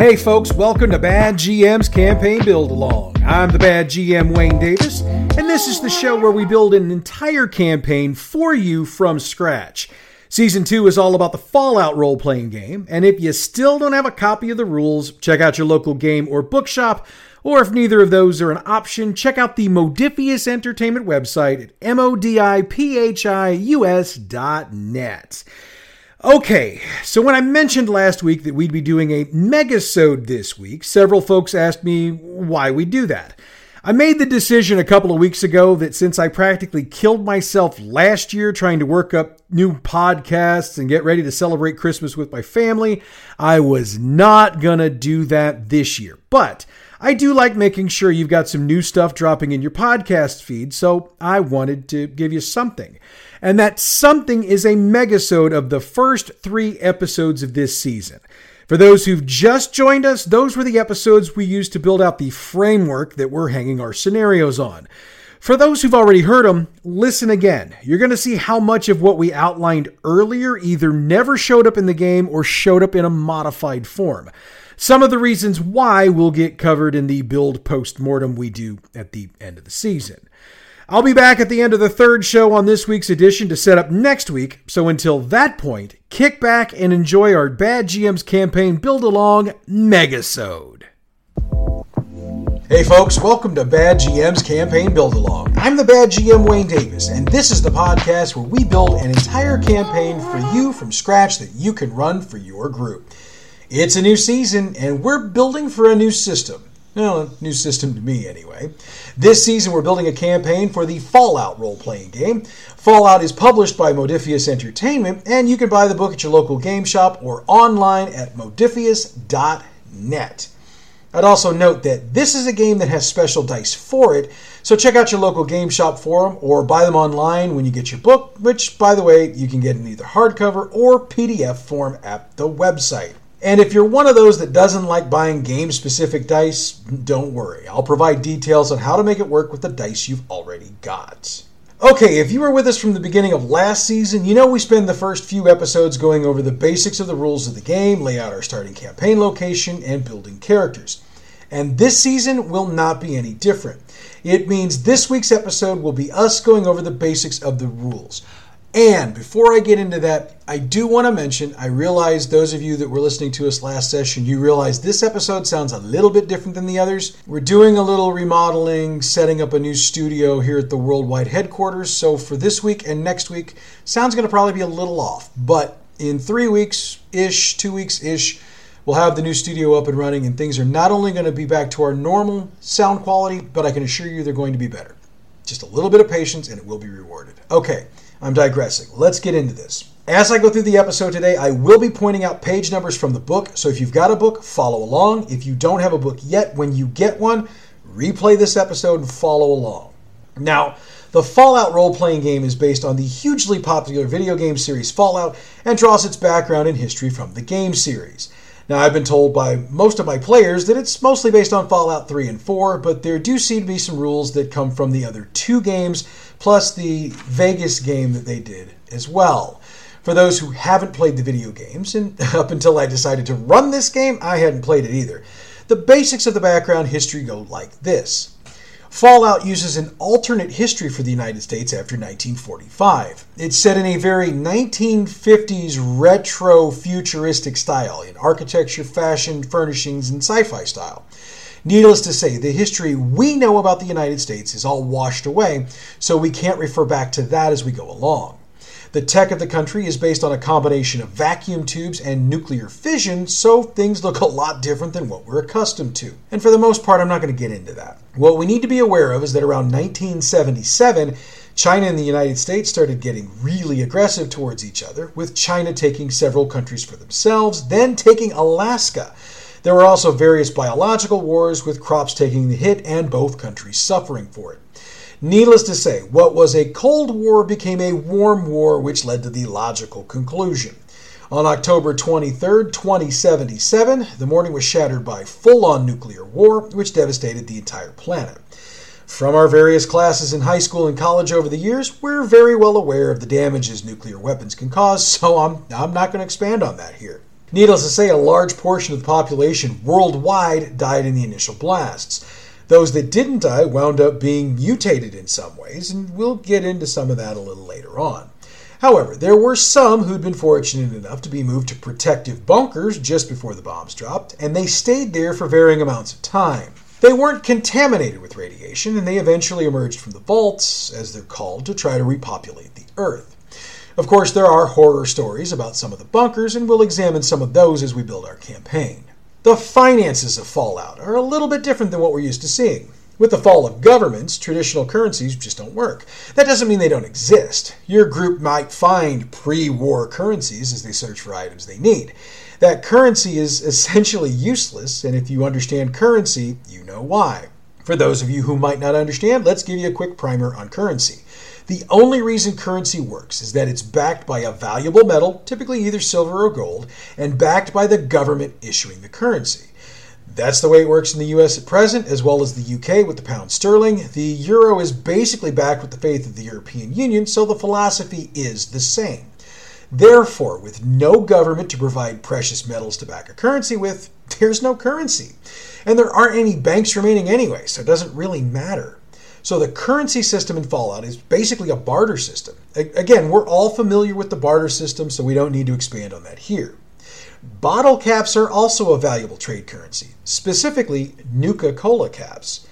Hey folks, welcome to Bad GM's Campaign Build Along. I'm the Bad GM Wayne Davis, and this is the show where we build an entire campaign for you from scratch. Season 2 is all about the Fallout role-playing game, and if you still don't have a copy of the rules, check out your local game or bookshop, or if neither of those are an option, check out the Modiphius Entertainment website at modiphius.net. Okay, so when I mentioned last week that we'd be doing a megasode this week, several folks asked me why we do that. I made the decision a couple of weeks ago that since I practically killed myself last year trying to work up new podcasts and get ready to celebrate Christmas with my family, I was not gonna do that this year. But I do like making sure you've got some new stuff dropping in your podcast feed, so I wanted to give you something. And that something is a megasode of the first 3 episodes of this season. For those who've just joined us, those were the episodes we used to build out the framework that we're hanging our scenarios on. For those who've already heard them, listen again. You're going to see how much of what we outlined earlier either never showed up in the game or showed up in a modified form. Some of the reasons why will get covered in the build post-mortem we do at the end of the season. I'll be back at the end of the 3rd show on this week's edition to set up next week, so until that point, kick back and enjoy our Bad GM's Campaign Build-Along Megasode. Hey folks, welcome to Bad GM's Campaign Build-Along. I'm the Bad GM Wayne Davis, and this is the podcast where we build an entire campaign for you from scratch that you can run for your group. It's a new season, and we're building for a new system. Well, a new system to me, anyway. This season, we're building a campaign for the Fallout role-playing game. Fallout is published by Modiphius Entertainment, and you can buy the book at your local game shop or online at modiphius.net. I'd also note that this is a game that has special dice for it, so check out your local game shop for them or buy them online when you get your book, which, by the way, you can get in either hardcover or PDF form at the website. And if you're one of those that doesn't like buying game-specific dice, don't worry. I'll provide details on how to make it work with the dice you've already got. Okay, if you were with us from the beginning of last season, you know we spend the first few episodes going over the basics of the rules of the game, lay out our starting campaign location, and building characters. And this season will not be any different. It means this week's episode will be us going over the basics of the rules. And before I get into that, I do want to mention, I realize those of you that were listening to us last session, you realize this episode sounds a little bit different than the others. We're doing a little remodeling, setting up a new studio here at the worldwide headquarters. So for this week and next week, sound's going to probably be a little off. But in 2 weeks-ish, we'll have the new studio up and running, and things are not only going to be back to our normal sound quality, but I can assure you they're going to be better. Just a little bit of patience and it will be rewarded. Okay. I'm digressing. Let's get into this. As I go through the episode today, I will be pointing out page numbers from the book, so if you've got a book, follow along. If you don't have a book yet, when you get one, replay this episode and follow along. Now, the Fallout role-playing game is based on the hugely popular video game series Fallout and draws its background and history from the game series. Now, I've been told by most of my players that it's mostly based on Fallout 3 and 4, but there do seem to be some rules that come from the other 2 games, plus the Vegas game that they did as well. For those who haven't played the video games, and up until I decided to run this game, I hadn't played it either. The basics of the background history go like this. Fallout uses an alternate history for the United States after 1945. It's set in a very 1950s retro-futuristic style in architecture, fashion, furnishings, and sci-fi style. Needless to say, the history we know about the United States is all washed away, so we can't refer back to that as we go along. The tech of the country is based on a combination of vacuum tubes and nuclear fission, so things look a lot different than what we're accustomed to. And for the most part, I'm not going to get into that. What we need to be aware of is that around 1977, China and the United States started getting really aggressive towards each other, with China taking several countries for themselves, then taking Alaska. There were also various biological wars, with crops taking the hit and both countries suffering for it. Needless to say, what was a Cold War became a Warm War, which led to the logical conclusion. On October 23, 2077, the morning was shattered by full-on nuclear war, which devastated the entire planet. From our various classes in high school and college over the years, we're very well aware of the damages nuclear weapons can cause, so I'm not going to expand on that here. Needless to say, a large portion of the population worldwide died in the initial blasts. Those that didn't die wound up being mutated in some ways, and we'll get into some of that a little later on. However, there were some who'd been fortunate enough to be moved to protective bunkers just before the bombs dropped, and they stayed there for varying amounts of time. They weren't contaminated with radiation, and they eventually emerged from the vaults, as they're called, to try to repopulate the Earth. Of course, there are horror stories about some of the bunkers, and we'll examine some of those as we build our campaign. The finances of Fallout are a little bit different than what we're used to seeing. With the fall of governments, traditional currencies just don't work. That doesn't mean they don't exist. Your group might find pre-war currencies as they search for items they need. That currency is essentially useless, and if you understand currency, you know why. For those of you who might not understand, let's give you a quick primer on currency. The only reason currency works is that it's backed by a valuable metal, typically either silver or gold, and backed by the government issuing the currency. That's the way it works in the US at present, as well as the UK with the pound sterling. The euro is basically backed with the faith of the European Union, so the philosophy is the same. Therefore, with no government to provide precious metals to back a currency with, there's no currency. And there aren't any banks remaining anyway, so it doesn't really matter. So the currency system in Fallout is basically a barter system. Again, we're all familiar with the barter system, so we don't need to expand on that here. Bottle caps are also a valuable trade currency, specifically Nuka-Cola caps.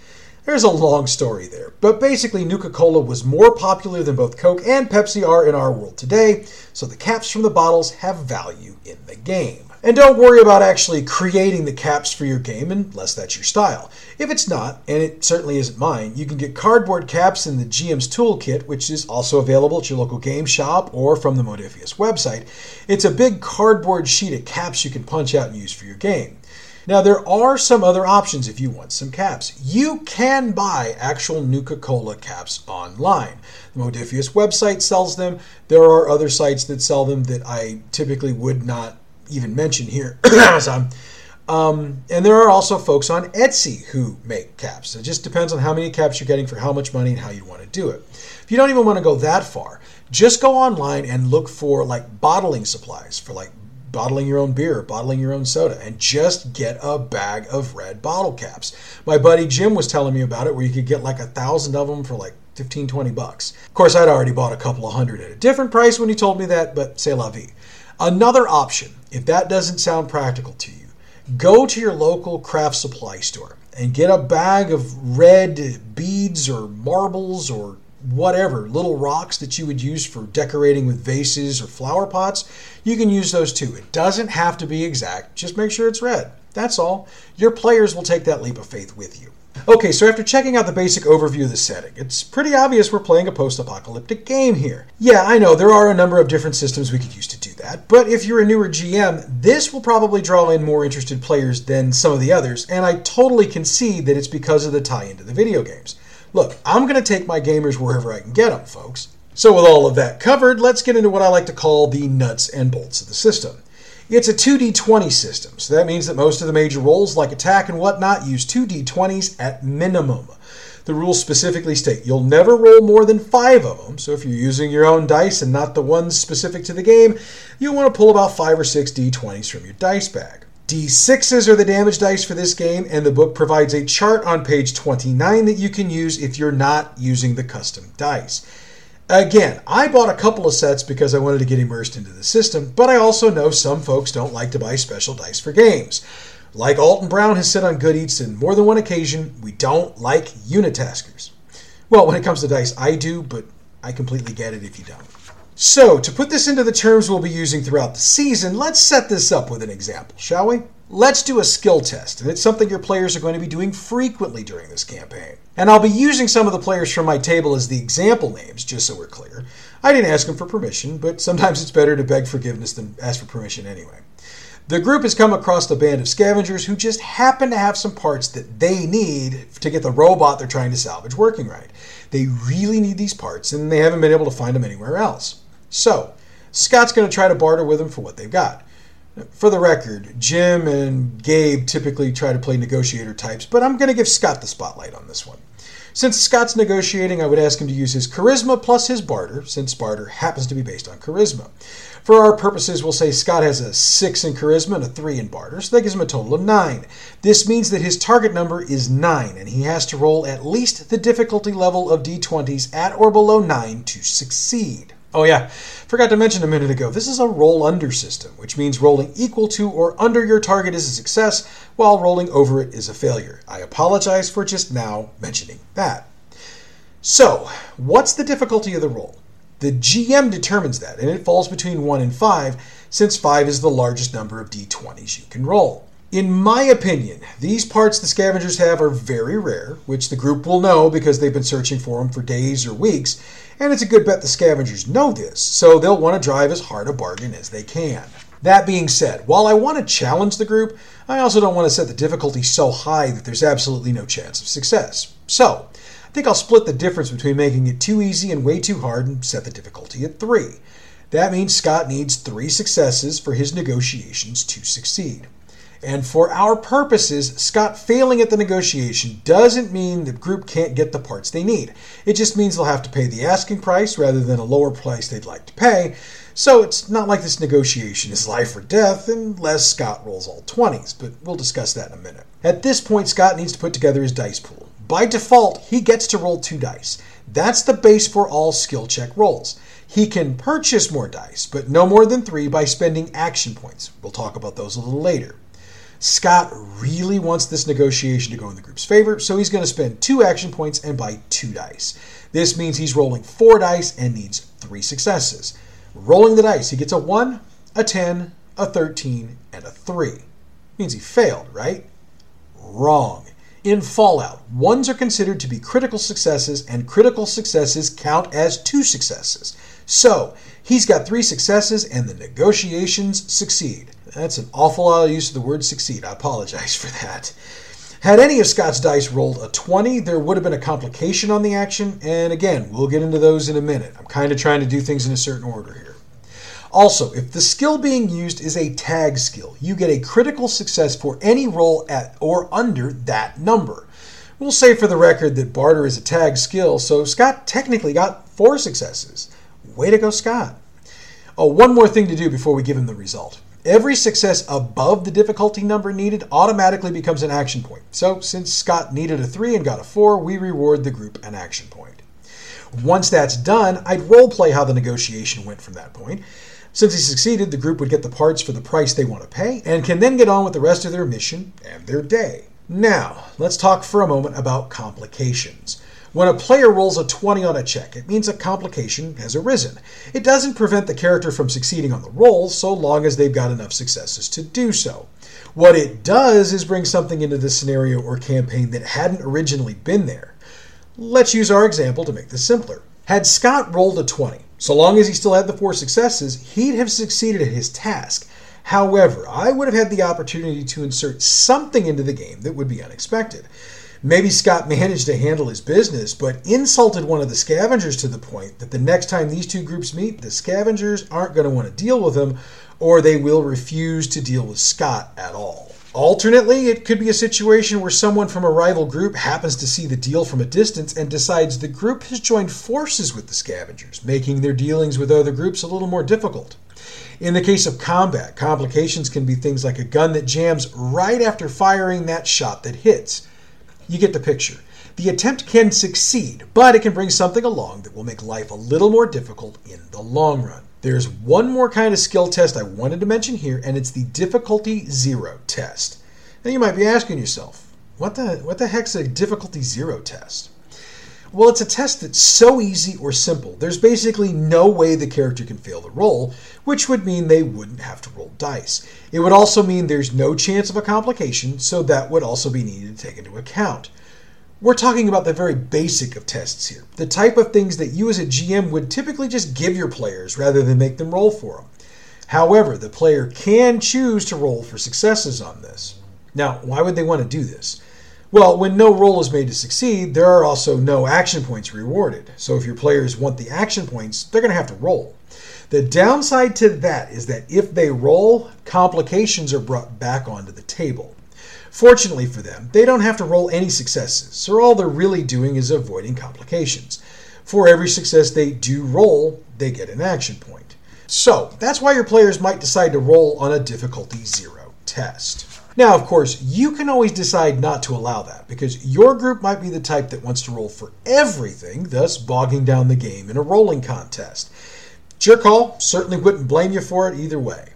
There's a long story there, but basically Nuka-Cola was more popular than both Coke and Pepsi are in our world today, so the caps from the bottles have value in the game. And don't worry about actually creating the caps for your game unless that's your style. If it's not, and it certainly isn't mine, you can get cardboard caps in the GM's Toolkit, which is also available at your local game shop or from the Modiphius website. It's a big cardboard sheet of caps you can punch out and use for your game. Now, there are some other options if you want some caps. You can buy actual Nuka-Cola caps online. The Modiphius website sells them. There are other sites that sell them that I typically would not even mentioned here, Amazon. And there are also folks on Etsy who make caps. It just depends on how many caps you're getting for how much money and how you want to do it. If you don't even want to go that far, just go online and look for like bottling supplies for like bottling your own beer, bottling your own soda, and just get a bag of red bottle caps. My buddy Jim was telling me about it where you could get like 1,000 of them for like $15-$20. Of course, I'd already bought a couple of hundred at a different price when he told me that, but c'est la vie. Another option, if that doesn't sound practical to you, go to your local craft supply store and get a bag of red beads or marbles or whatever, little rocks that you would use for decorating with vases or flower pots. You can use those too. It doesn't have to be exact. Just make sure it's red. That's all. Your players will take that leap of faith with you. Okay, so after checking out the basic overview of the setting, it's pretty obvious we're playing a post-apocalyptic game here. Yeah, I know, there are a number of different systems we could use to do that, but if you're a newer GM, this will probably draw in more interested players than some of the others, and I totally concede that it's because of the tie-in to the video games. Look, I'm going to take my gamers wherever I can get them, folks. So with all of that covered, let's get into what I like to call the nuts and bolts of the system. It's a 2d20 system, so that means that most of the major rolls, like attack and whatnot, use 2d20s at minimum. The rules specifically state you'll never roll more than 5 of them, so if you're using your own dice and not the ones specific to the game, you'll want to pull about 5 or 6 d20s from your dice bag. d6s are the damage dice for this game, and the book provides a chart on page 29 that you can use if you're not using the custom dice. Again, I bought a couple of sets because I wanted to get immersed into the system, but I also know some folks don't like to buy special dice for games. Like Alton Brown has said on Good Eats on more than one occasion, we don't like unitaskers. Well, when it comes to dice, I do, but I completely get it if you don't. So, to put this into the terms we'll be using throughout the season, let's set this up with an example, shall we? Let's do a skill test, and it's something your players are going to be doing frequently during this campaign. And I'll be using some of the players from my table as the example names, just so we're clear. I didn't ask them for permission, but sometimes it's better to beg forgiveness than ask for permission anyway. The group has come across a band of scavengers who just happen to have some parts that they need to get the robot they're trying to salvage working right. They really need these parts, and they haven't been able to find them anywhere else. So, Scott's going to try to barter with them for what they've got. For the record, Jim and Gabe typically try to play negotiator types, but I'm going to give Scott the spotlight on this one. Since Scott's negotiating, I would ask him to use his charisma plus his barter, since barter happens to be based on charisma. For our purposes, we'll say Scott has a 6 in charisma and a 3 in barter, so that gives him a total of 9. This means that his target number is 9, and he has to roll at least the difficulty level of D20s at or below 9 to succeed. Oh yeah, forgot to mention a minute ago, this is a roll under system, which means rolling equal to or under your target is a success, while rolling over it is a failure. I apologize for just now mentioning that. So, what's the difficulty of the roll? The GM determines that, and it falls between 1 and 5, since 5 is the largest number of D20s you can roll. In my opinion, these parts the scavengers have are very rare, which the group will know because they've been searching for them for days or weeks, and it's a good bet the scavengers know this, so they'll want to drive as hard a bargain as they can. That being said, while I want to challenge the group, I also don't want to set the difficulty so high that there's absolutely no chance of success. So, I think I'll split the difference between making it too easy and way too hard and set the difficulty at 3. That means Scott needs 3 successes for his negotiations to succeed. And for our purposes, Scott failing at the negotiation doesn't mean the group can't get the parts they need. It just means they'll have to pay the asking price rather than a lower price they'd like to pay, so it's not like this negotiation is life or death unless Scott rolls all 20s, but we'll discuss that in a minute. At this point, Scott needs to put together his dice pool. By default, he gets to roll 2 dice. That's the base for all skill check rolls. He can purchase more dice, but no more than 3 by spending action points. We'll talk about those a little later. Scott really wants this negotiation to go in the group's favor, so he's going to spend 2 action points and buy 2 dice. This means he's rolling 4 dice and needs 3 successes. Rolling the dice, he gets a 1, a 10, a 13, and a 3. Means he failed, right? Wrong. In Fallout, 1s are considered to be critical successes, and critical successes count as 2 successes. So, he's got 3 successes, and the negotiations succeed. That's an awful lot of use of the word succeed. I apologize for that. Had any of Scott's dice rolled a 20, there would have been a complication on the action, and again, we'll get into those in a minute. I'm kind of trying to do things in a certain order here. Also, if the skill being used is a tag skill, you get a critical success for any roll at or under that number. We'll say for the record that barter is a tag skill, so Scott technically got 4 successes. Way to go, Scott. Oh, one more thing to do before we give him the result. Every success above the difficulty number needed automatically becomes an action point. So, since Scott needed a 3 and got a 4, we reward the group an action point. Once that's done, I'd roleplay how the negotiation went from that point. Since he succeeded, the group would get the parts for the price they want to pay and can then get on with the rest of their mission and their day. Now, let's talk for a moment about complications. When a player rolls a 20 on a check, it means a complication has arisen. It doesn't prevent the character from succeeding on the roll so long as they've got enough successes to do so. What it does is bring something into the scenario or campaign that hadn't originally been there. Let's use our example to make this simpler. Had Scott rolled a 20, so long as he still had the 4 successes, he'd have succeeded at his task. However, I would have had the opportunity to insert something into the game that would be unexpected. Maybe Scott managed to handle his business, but insulted one of the scavengers to the point that the next time these two groups meet, the scavengers aren't going to want to deal with him, or they will refuse to deal with Scott at all. Alternately, it could be a situation where someone from a rival group happens to see the deal from a distance and decides the group has joined forces with the scavengers, making their dealings with other groups a little more difficult. In the case of combat, complications can be things like a gun that jams right after firing that shot that hits. You get the picture. The attempt can succeed, but it can bring something along that will make life a little more difficult in the long run. There's one more kind of skill test I wanted to mention here, and it's the difficulty 0 test. Now you might be asking yourself, what the heck's a difficulty 0 test? Well, it's a test that's so easy or simple, there's basically no way the character can fail the roll, which would mean they wouldn't have to roll dice. It would also mean there's no chance of a complication, so that would also be needed to take into account. We're talking about the very basic of tests here, the type of things that you as a GM would typically just give your players rather than make them roll for them. However, the player can choose to roll for successes on this. Now, why would they want to do this? Well, when no roll is made to succeed, there are also no action points rewarded. So if your players want the action points, they're going to have to roll. The downside to that is that if they roll, complications are brought back onto the table. Fortunately for them, they don't have to roll any successes, so all they're really doing is avoiding complications. For every success they do roll, they get an action point. So, that's why your players might decide to roll on a difficulty 0 test. Now, of course, you can always decide not to allow that, because your group might be the type that wants to roll for everything, thus bogging down the game in a rolling contest. It's your call, certainly wouldn't blame you for it either way.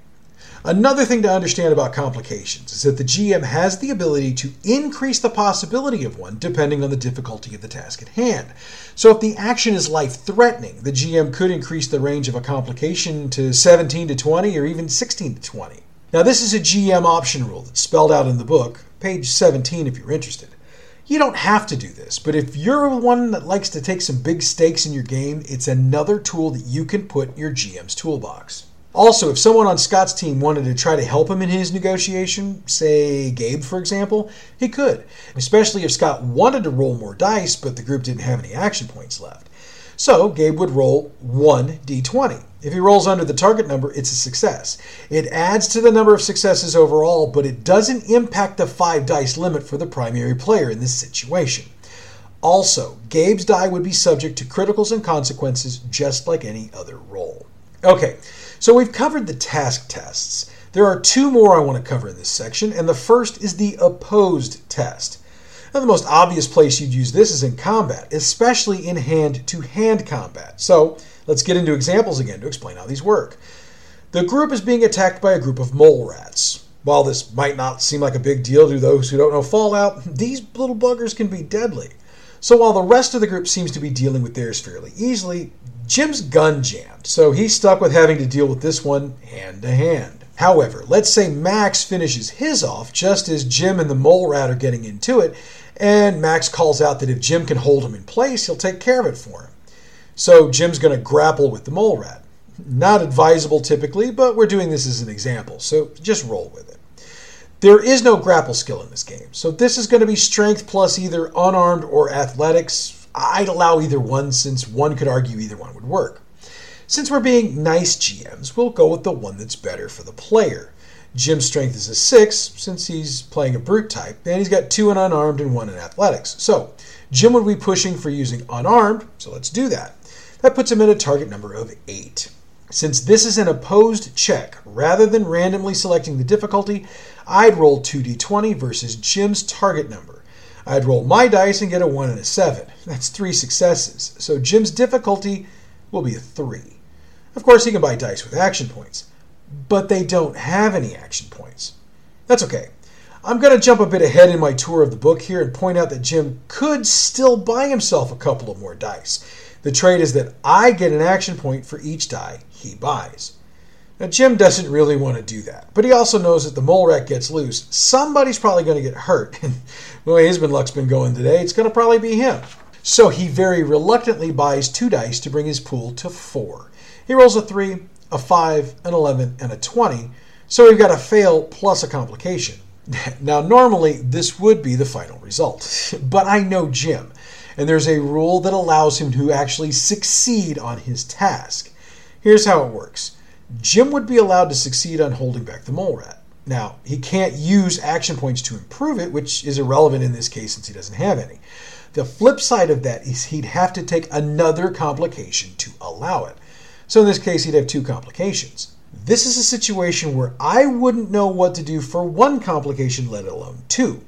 Another thing to understand about complications is that the GM has the ability to increase the possibility of one depending on the difficulty of the task at hand. So if the action is life-threatening, the GM could increase the range of a complication to 17 to 20 or even 16 to 20. Now, this is a GM option rule that's spelled out in the book, page 17 if you're interested. You don't have to do this, but if you're one that likes to take some big stakes in your game, it's another tool that you can put in your GM's toolbox. Also, if someone on Scott's team wanted to try to help him in his negotiation, say Gabe, for example, he could, especially if Scott wanted to roll more dice, but the group didn't have any action points left. So, Gabe would roll 1 d20. If he rolls under the target number, it's a success. It adds to the number of successes overall, but it doesn't impact the 5 dice limit for the primary player in this situation. Also, Gabe's die would be subject to criticals and consequences just like any other roll. Okay, so we've covered the task tests. There are 2 more I want to cover in this section, and the first is the opposed test. Now, the most obvious place you'd use this is in combat, especially in hand-to-hand combat. So, let's get into examples again to explain how these work. The group is being attacked by a group of mole rats. While this might not seem like a big deal to those who don't know Fallout, these little buggers can be deadly. So while the rest of the group seems to be dealing with theirs fairly easily, Jim's gun jammed, so he's stuck with having to deal with this one hand-to-hand. However, let's say Max finishes his off just as Jim and the mole rat are getting into it, and Max calls out that if Jim can hold him in place, he'll take care of it for him. So Jim's going to grapple with the mole rat. Not advisable typically, but we're doing this as an example, so just roll with it. There is no grapple skill in this game, so this is going to be strength plus either unarmed or athletics. I'd allow either one since one could argue either one would work. Since we're being nice GMs, we'll go with the one that's better for the player. Jim's strength is a 6, since he's playing a brute type, and he's got 2 in unarmed and 1 in athletics. So, Jim would be pushing for using unarmed, so let's do that. That puts him at a target number of 8. Since this is an opposed check, rather than randomly selecting the difficulty, I'd roll 2d20 versus Jim's target number. I'd roll my dice and get a 1 and a 7. That's 3 successes, so Jim's difficulty will be a 3. Of course, he can buy dice with action points, but they don't have any action points. That's okay. I'm going to jump a bit ahead in my tour of the book here and point out that Jim could still buy himself a couple of more dice. The trade is that I get an action point for each die he buys. Now, Jim doesn't really want to do that, but he also knows that the mole rat gets loose. Somebody's probably going to get hurt. The way his luck's been going today, it's going to probably be him. So he very reluctantly buys 2 dice to bring his pool to 4. He rolls a 3, a 5, an 11, and a 20, so we've got a fail plus a complication. Now, normally, this would be the final result, but I know Jim, and there's a rule that allows him to actually succeed on his task. Here's how it works. Jim would be allowed to succeed on holding back the mole rat. Now, he can't use action points to improve it, which is irrelevant in this case since he doesn't have any. The flip side of that is he'd have to take another complication to allow it. So in this case, he'd have 2 complications. This is a situation where I wouldn't know what to do for 1 complication, let alone 2.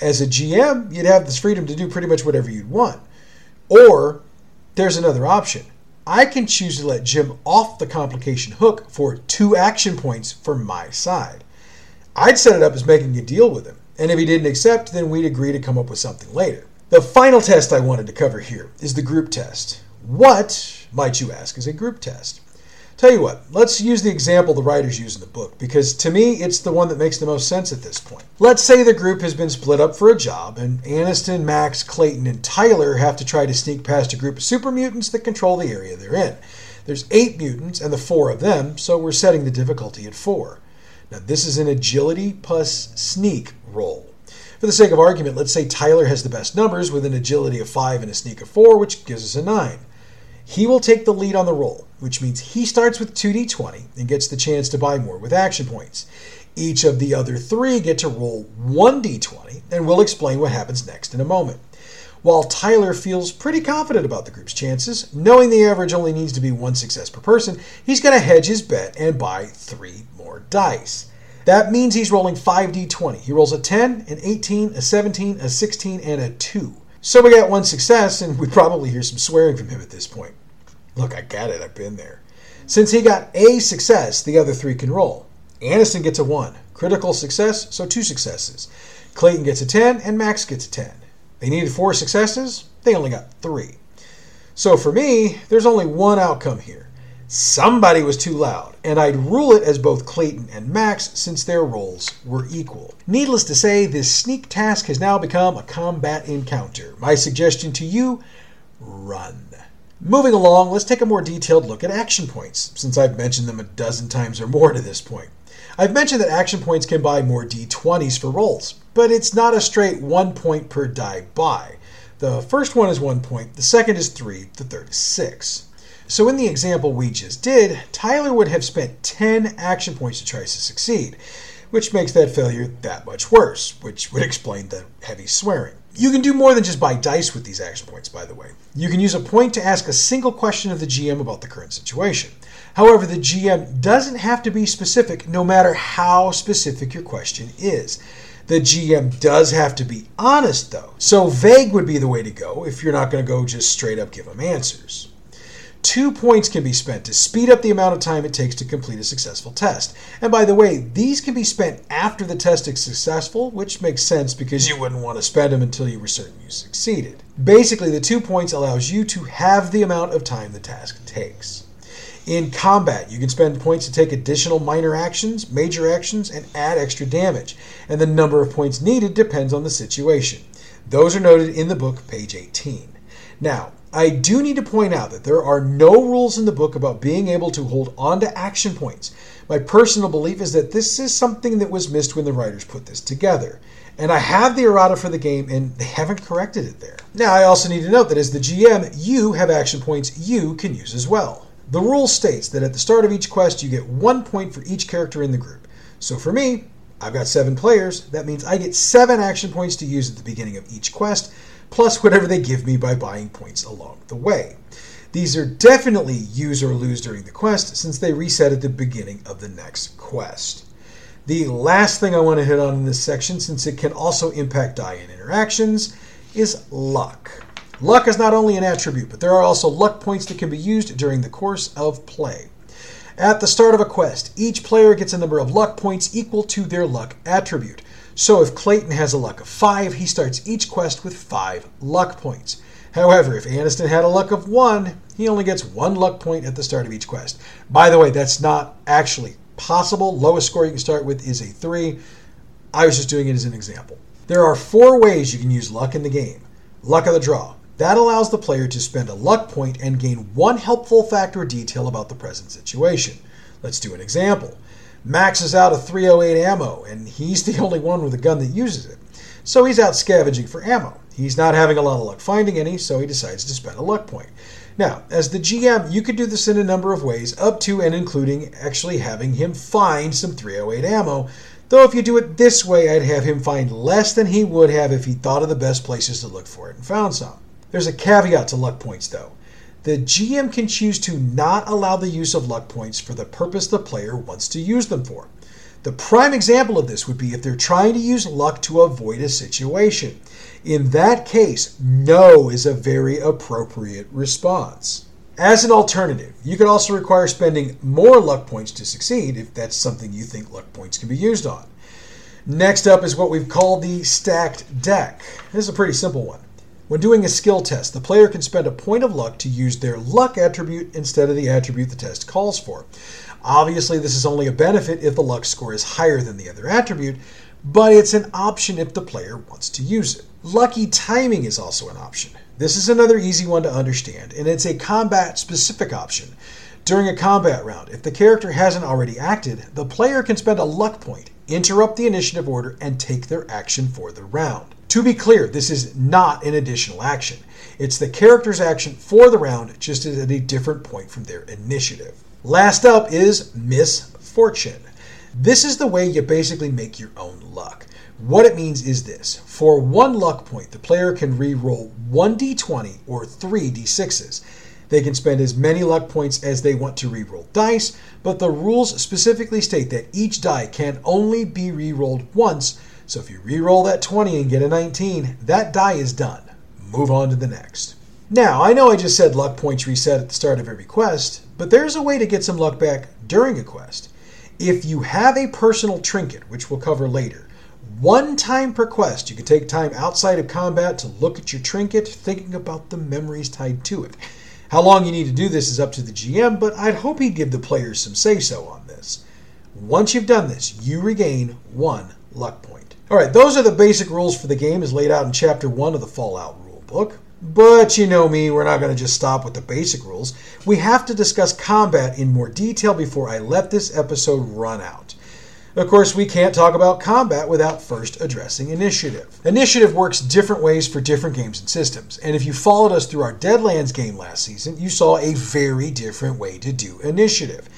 As a GM, you'd have this freedom to do pretty much whatever you'd want. Or, there's another option. I can choose to let Jim off the complication hook for 2 action points for my side. I'd set it up as making a deal with him, and if he didn't accept, then we'd agree to come up with something later. The final test I wanted to cover here is the group test. What, might you ask, is a group test? Tell you what, let's use the example the writers use in the book, because to me, it's the one that makes the most sense at this point. Let's say the group has been split up for a job, and Aniston, Max, Clayton, and Tyler have to try to sneak past a group of super mutants that control the area they're in. There's 8 mutants, and the 4 of them, so we're setting the difficulty at 4. Now, this is an agility plus sneak roll. For the sake of argument, let's say Tyler has the best numbers with an agility of 5 and a sneak of 4, which gives us a 9. He will take the lead on the roll, which means he starts with 2d20 and gets the chance to buy more with action points. Each of the other three get to roll one d20, and we'll explain what happens next in a moment. While Tyler feels pretty confident about the group's chances, knowing the average only needs to be one success per person, he's going to hedge his bet and buy three more dice. That means he's rolling 5d20. He rolls a 10, an 18, a 17, a 16, and a 2. So we got one success, and we probably hear some swearing from him at this point. Look, I got it. I've been there. Since he got a success, the other three can roll. Aniston gets a 1. Critical success, so 2 successes. Clayton gets a 10, and Max gets a 10. They needed 4 successes. They only got 3. So for me, there's only one outcome here. Somebody was too loud, and I'd rule it as both Clayton and Max since their roles were equal. Needless to say, this sneak task has now become a combat encounter. My suggestion to you, run. Moving along, let's take a more detailed look at action points, since I've mentioned them a dozen times or more to this point. I've mentioned that action points can buy more d20s for rolls, but it's not a straight 1 point per die buy. The first one is 1 point, the second is 3, the third is 6. So in the example we just did, Tyler would have spent 10 action points to try to succeed, which makes that failure that much worse, which would explain the heavy swearing. You can do more than just buy dice with these action points, by the way. You can use a point to ask a single question of the GM about the current situation. However, the GM doesn't have to be specific, no matter how specific your question is. The GM does have to be honest, though, so vague would be the way to go if you're not going to go just straight up give them answers. 2 points can be spent to speed up the amount of time it takes to complete a successful test. And by the way, these can be spent after the test is successful, which makes sense because you wouldn't want to spend them until you were certain you succeeded. Basically, the 2 points allows you to halve the amount of time the task takes. In combat, you can spend points to take additional minor actions, major actions, and add extra damage. And the number of points needed depends on the situation. Those are noted in the book, page 18. Now, I do need to point out that there are no rules in the book about being able to hold on to action points. My personal belief is that this is something that was missed when the writers put this together. And I have the errata for the game, and they haven't corrected it there. Now, I also need to note that as the GM, you have action points you can use as well. The rule states that at the start of each quest, you get 1 point for each character in the group. So for me, I've got 7 players. That means I get 7 action points to use at the beginning of each quest, plus whatever they give me by buying points along the way. These are definitely use or lose during the quest, since they reset at the beginning of the next quest. The last thing I want to hit on in this section, since it can also impact die and interactions, is luck. Luck is not only an attribute, but there are also luck points that can be used during the course of play. At the start of a quest, each player gets a number of luck points equal to their luck attribute. So if Clayton has a luck of 5, he starts each quest with 5 luck points. However, if Aniston had a luck of 1, he only gets 1 luck point at the start of each quest. By the way, that's not actually possible. Lowest score you can start with is a 3. I was just doing it as an example. There are 4 ways you can use luck in the game. Luck of the draw. That allows the player to spend a luck point and gain one helpful fact or detail about the present situation. Let's do an example. Max is out of 308 ammo, and he's the only one with a gun that uses it. So he's out scavenging for ammo. He's not having a lot of luck finding any, so he decides to spend a luck point. Now, as the GM, you could do this in a number of ways, up to and including actually having him find some 308 ammo, though if you do it this way, I'd have him find less than he would have if he thought of the best places to look for it and found some. There's a caveat to luck points, though. The GM can choose to not allow the use of luck points for the purpose the player wants to use them for. The prime example of this would be if they're trying to use luck to avoid a situation. In that case, no is a very appropriate response. As an alternative, you could also require spending more luck points to succeed if that's something you think luck points can be used on. Next up is what we've called the stacked deck. This is a pretty simple one. When doing a skill test, the player can spend a point of luck to use their luck attribute instead of the attribute the test calls for. Obviously, this is only a benefit if the luck score is higher than the other attribute, but it's an option if the player wants to use it. Lucky timing is also an option. This is another easy one to understand, and it's a combat-specific option. During a combat round, if the character hasn't already acted, the player can spend a luck point, interrupt the initiative order, and take their action for the round. To be clear, this is not an additional action. It's the character's action for the round, just at a different point from their initiative. Last up is misfortune. This is the way you basically make your own luck. What it means is this. For one luck point, the player can re-roll 1d20 or 3d6s. They can spend as many luck points as they want to re-roll dice, but the rules specifically state that each die can only be re-rolled once, so if you re-roll that 20 and get a 19, that die is done. Move on to the next. Now, I know I just said luck points reset at the start of every quest, but there's a way to get some luck back during a quest. If you have a personal trinket, which we'll cover later, one time per quest, you can take time outside of combat to look at your trinket, thinking about the memories tied to it. How long you need to do this is up to the GM, but I'd hope he'd give the players some say-so on this. Once you've done this, you regain one luck point. Alright, those are the basic rules for the game as laid out in Chapter 1 of the Fallout rulebook. But you know me, we're not going to just stop with the basic rules. We have to discuss combat in more detail before I let this episode run out. Of course, we can't talk about combat without first addressing initiative. Initiative works different ways for different games and systems, and if you followed us through our Deadlands game last season, you saw a very different way to do initiative.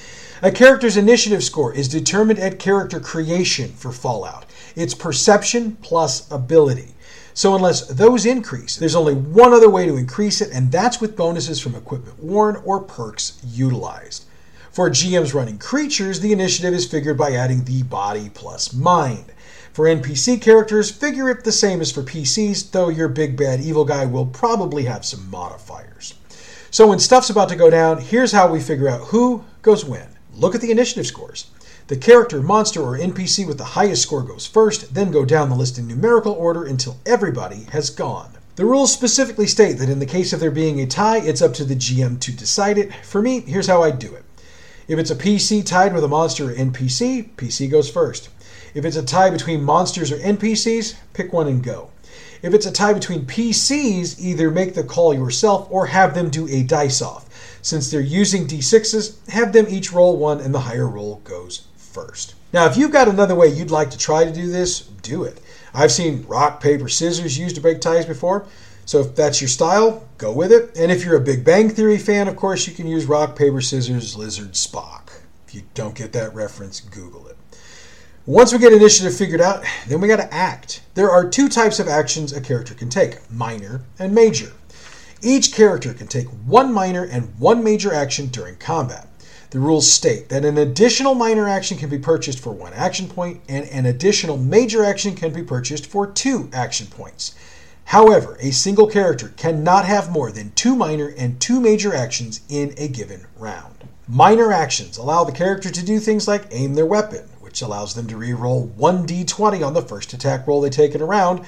A character's initiative score is determined at character creation for Fallout. It's perception plus ability. So unless those increase, there's only one other way to increase it, and that's with bonuses from equipment worn or perks utilized. For GMs running creatures, the initiative is figured by adding the body plus mind. For NPC characters, figure it the same as for PCs, though your big bad evil guy will probably have some modifiers. So when stuff's about to go down, here's how we figure out who goes when. Look at the initiative scores. The character, monster, or NPC with the highest score goes first, then go down the list in numerical order until everybody has gone. The rules specifically state that in the case of there being a tie, it's up to the GM to decide it. For me, here's how I do it. If it's a PC tied with a monster or NPC, PC goes first. If it's a tie between monsters or NPCs, pick one and go. If it's a tie between PCs, either make the call yourself or have them do a dice off. Since they're using D6s, have them each roll one and the higher roll goes first. Now, if you've got another way you'd like to try to do this, do it. I've seen rock, paper, scissors used to break ties before. So if that's your style, go with it. And if you're a Big Bang Theory fan, of course, you can use Rock, Paper, Scissors, Lizard, Spock. If you don't get that reference, Google it. Once we get initiative figured out, then we got to act. There are two types of actions a character can take, minor and major. Each character can take one minor and one major action during combat. The rules state that an additional minor action can be purchased for 1 action point, and an additional major action can be purchased for 2 action points. However, a single character cannot have more than 2 minor and 2 major actions in a given round. Minor actions allow the character to do things like aim their weapon, which allows them to re-roll 1d20 on the first attack roll they take in a round,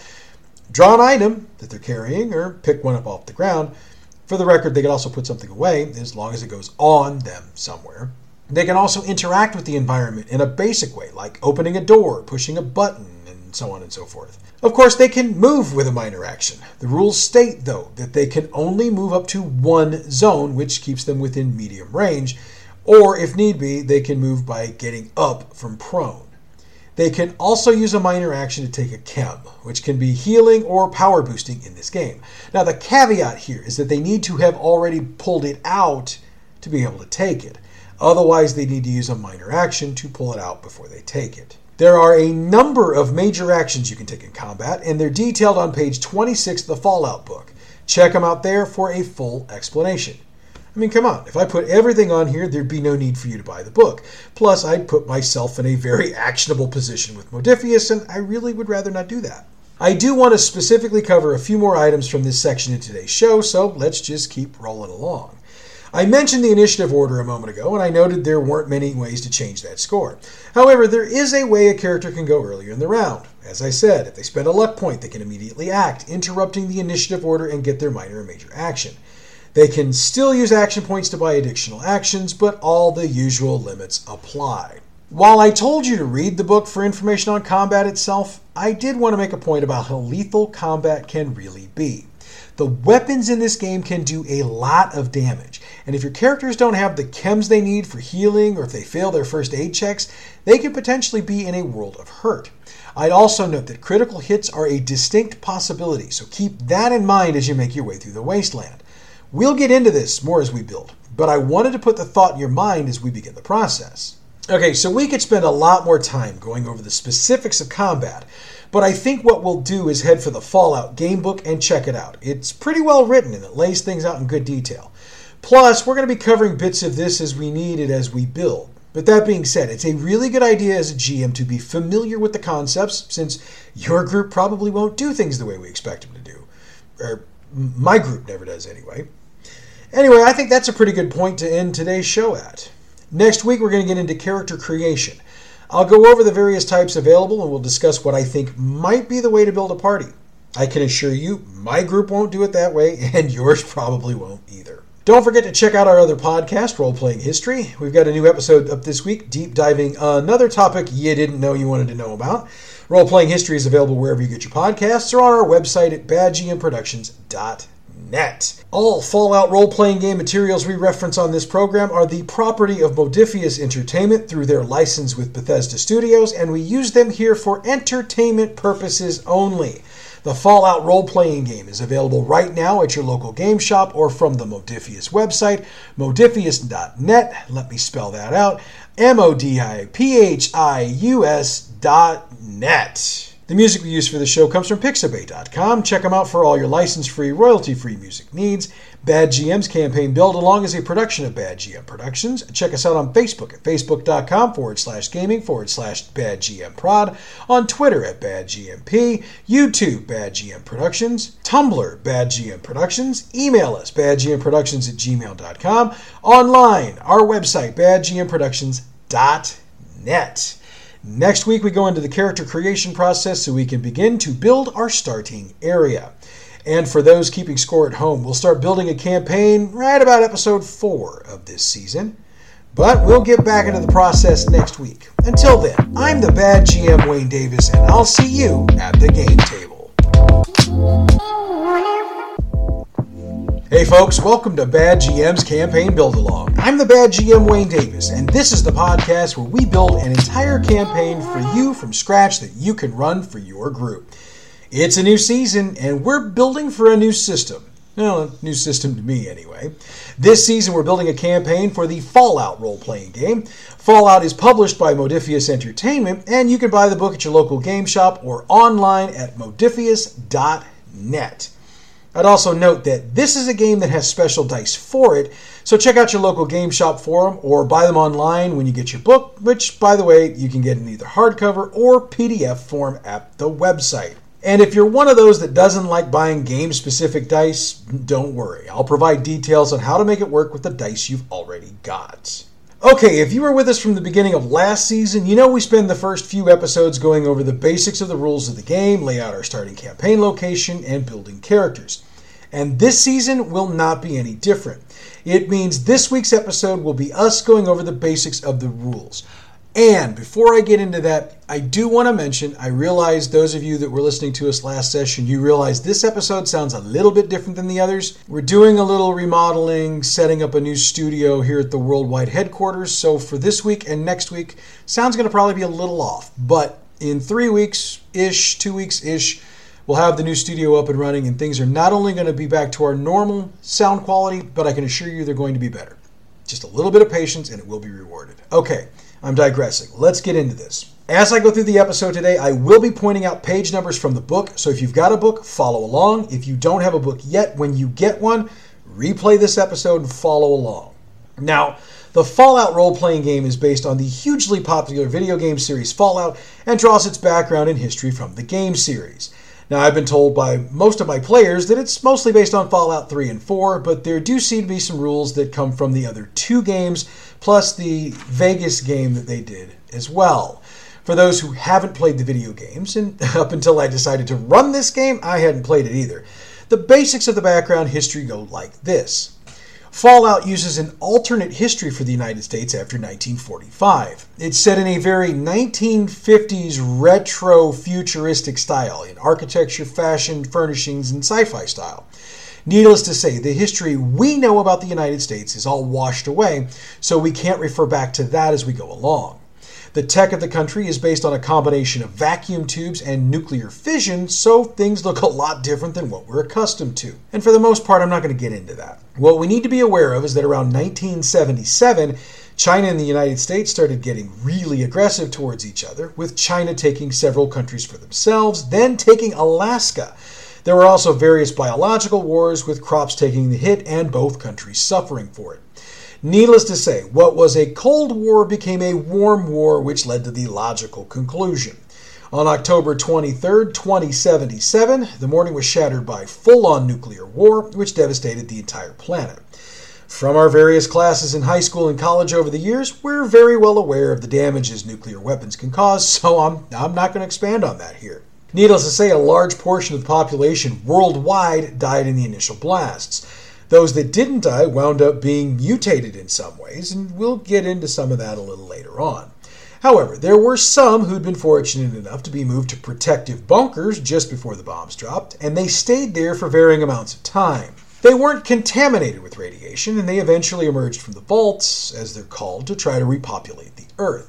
draw an item that they're carrying, or pick one up off the ground. For the record, they can also put something away, as long as it goes on them somewhere. They can also interact with the environment in a basic way, like opening a door, pushing a button, and so on and so forth. Of course, they can move with a minor action. The rules state, though, that they can only move up to one zone, which keeps them within medium range, or, if need be, they can move by getting up from prone. They can also use a minor action to take a chem, which can be healing or power boosting in this game. Now, the caveat here is that they need to have already pulled it out to be able to take it. Otherwise, they need to use a minor action to pull it out before they take it. There are a number of major actions you can take in combat, and they're detailed on page 26 of the Fallout book. Check them out there for a full explanation. I mean, come on, if I put everything on here, there'd be no need for you to buy the book. Plus, I'd put myself in a very actionable position with Modiphius, and I really would rather not do that. I do want to specifically cover a few more items from this section in today's show, so let's just keep rolling along. I mentioned the initiative order a moment ago, and I noted there weren't many ways to change that score. However, there is a way a character can go earlier in the round. As I said, if they spend a luck point, they can immediately act, interrupting the initiative order and get their minor and major action. They can still use action points to buy additional actions, but all the usual limits apply. While I told you to read the book for information on combat itself, I did want to make a point about how lethal combat can really be. The weapons in this game can do a lot of damage, and if your characters don't have the chems they need for healing or if they fail their first aid checks, they could potentially be in a world of hurt. I'd also note that critical hits are a distinct possibility, so keep that in mind as you make your way through the wasteland. We'll get into this more as we build, but I wanted to put the thought in your mind as we begin the process. Okay, so we could spend a lot more time going over the specifics of combat, but I think what we'll do is head for the Fallout gamebook and check it out. It's pretty well written and it lays things out in good detail. Plus, we're going to be covering bits of this as we need it as we build. But that being said, it's a really good idea as a GM to be familiar with the concepts, since your group probably won't do things the way we expect them to do. Or my group never does anyway. Anyway, I think that's a pretty good point to end today's show at. Next week, we're going to get into character creation. I'll go over the various types available and we'll discuss what I think might be the way to build a party. I can assure you, my group won't do it that way, and yours probably won't either. Don't forget to check out our other podcast, Role Playing History. We've got a new episode up this week, deep diving another topic you didn't know you wanted to know about. Role Playing History is available wherever you get your podcasts or on our website at badgmproductions.net. All Fallout role-playing game materials we reference on this program are the property of Modiphius Entertainment through their license with Bethesda Studios, and we use them here for entertainment purposes only. The Fallout role-playing game is available right now at your local game shop or from the Modiphius website, modiphius.net. Let me spell that out, modiphius.net. The music we use for the show comes from Pixabay.com. Check them out for all your license-free, royalty-free music needs. Bad GM's campaign Build Along is a production of Bad GM Productions. Check us out on Facebook at facebook.com/gaming/Bad GM Prod, on Twitter at Bad GMP, YouTube Bad GM Productions, Tumblr Bad GM Productions, email us badgmproductions@gmail.com, online our website badgmproductions.net. Next week, we go into the character creation process so we can begin to build our starting area. And for those keeping score at home, we'll start building a campaign right about episode 4 of this season. But we'll get back into the process next week. Until then, I'm the Bad GM Wayne Davis, and I'll see you at the game table. Hey folks, welcome to Bad GM's Campaign Build Along. I'm the Bad GM Wayne Davis, and this is the podcast where we build an entire campaign for you from scratch that you can run for your group. It's a new season, and we're building for a new system. Well, a new system to me anyway. This season we're building a campaign for the Fallout role-playing game. Fallout is published by Modiphius Entertainment, and you can buy the book at your local game shop or online at modiphius.net. I'd also note that this is a game that has special dice for it, so check out your local game shop for them or buy them online when you get your book, which, by the way, you can get in either hardcover or PDF form at the website. And if you're one of those that doesn't like buying game-specific dice, don't worry. I'll provide details on how to make it work with the dice you've already got. Okay, if you were with us from the beginning of last season, you know we spend the first few episodes going over the basics of the rules of the game, lay out our starting campaign location, and building characters. And this season will not be any different. It means this week's episode will be us going over the basics of the rules. And before I get into that, I do want to mention, I realize those of you that were listening to us last session, you realize this episode sounds a little bit different than the others. We're doing a little remodeling, setting up a new studio here at the worldwide headquarters. So for this week and next week, sound's going to probably be a little off. But in 3 weeks-ish, 2 weeks-ish, we'll have the new studio up and running, and things are not only going to be back to our normal sound quality, but I can assure you they're going to be better. Just a little bit of patience and it will be rewarded. Okay. I'm digressing. Let's get into this. As I go through the episode today, I will be pointing out page numbers from the book, so if you've got a book, follow along. If you don't have a book yet, when you get one, replay this episode and follow along. Now, the Fallout role-playing game is based on the hugely popular video game series Fallout and draws its background and history from the game series. Now, I've been told by most of my players that it's mostly based on Fallout 3 and 4, but there do seem to be some rules that come from the other two games, plus the Vegas game that they did as well. For those who haven't played the video games, and up until I decided to run this game, I hadn't played it either. The basics of the background history go like this. Fallout uses an alternate history for the United States after 1945. It's set in a very 1950s retro-futuristic style in architecture, fashion, furnishings, and sci-fi style. Needless to say, the history we know about the United States is all washed away, so we can't refer back to that as we go along. The tech of the country is based on a combination of vacuum tubes and nuclear fission, so things look a lot different than what we're accustomed to. And for the most part, I'm not going to get into that. What we need to be aware of is that around 1977, China and the United States started getting really aggressive towards each other, with China taking several countries for themselves, then taking Alaska. There were also various biological wars, with crops taking the hit and both countries suffering for it. Needless to say, what was a Cold War became a Warm War, which led to the logical conclusion. On October 23, 2077, the morning was shattered by full-on nuclear war, which devastated the entire planet. From our various classes in high school and college over the years, we're very well aware of the damages nuclear weapons can cause, so I'm not going to expand on that here. Needless to say, a large portion of the population worldwide died in the initial blasts. Those that didn't die wound up being mutated in some ways, and we'll get into some of that a little later on. However, there were some who'd been fortunate enough to be moved to protective bunkers just before the bombs dropped, and they stayed there for varying amounts of time. They weren't contaminated with radiation, and they eventually emerged from the vaults, as they're called, to try to repopulate the Earth.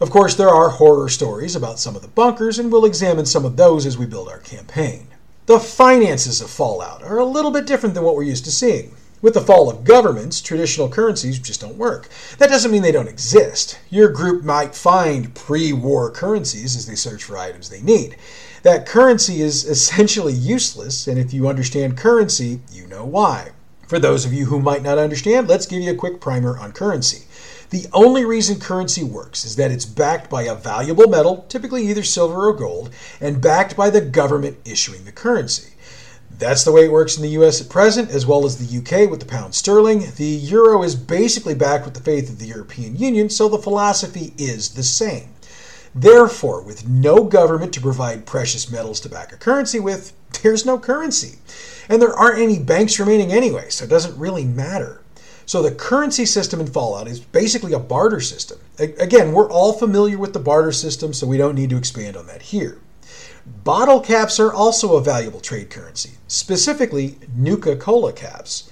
Of course, there are horror stories about some of the bunkers, and we'll examine some of those as we build our campaign. The finances of Fallout are a little bit different than what we're used to seeing. With the fall of governments, traditional currencies just don't work. That doesn't mean they don't exist. Your group might find pre-war currencies as they search for items they need. That currency is essentially useless, and if you understand currency, you know why. For those of you who might not understand, let's give you a quick primer on currency. The only reason currency works is that it's backed by a valuable metal, typically either silver or gold, and backed by the government issuing the currency. That's the way it works in the US at present, as well as the UK with the pound sterling. The euro is basically backed with the faith of the European Union, so the philosophy is the same. Therefore, with no government to provide precious metals to back a currency with, there's no currency. And there aren't any banks remaining anyway, so it doesn't really matter. So the currency system in Fallout is basically a barter system. Again, we're all familiar with the barter system, so we don't need to expand on that here. Bottle caps are also a valuable trade currency, specifically Nuka-Cola caps.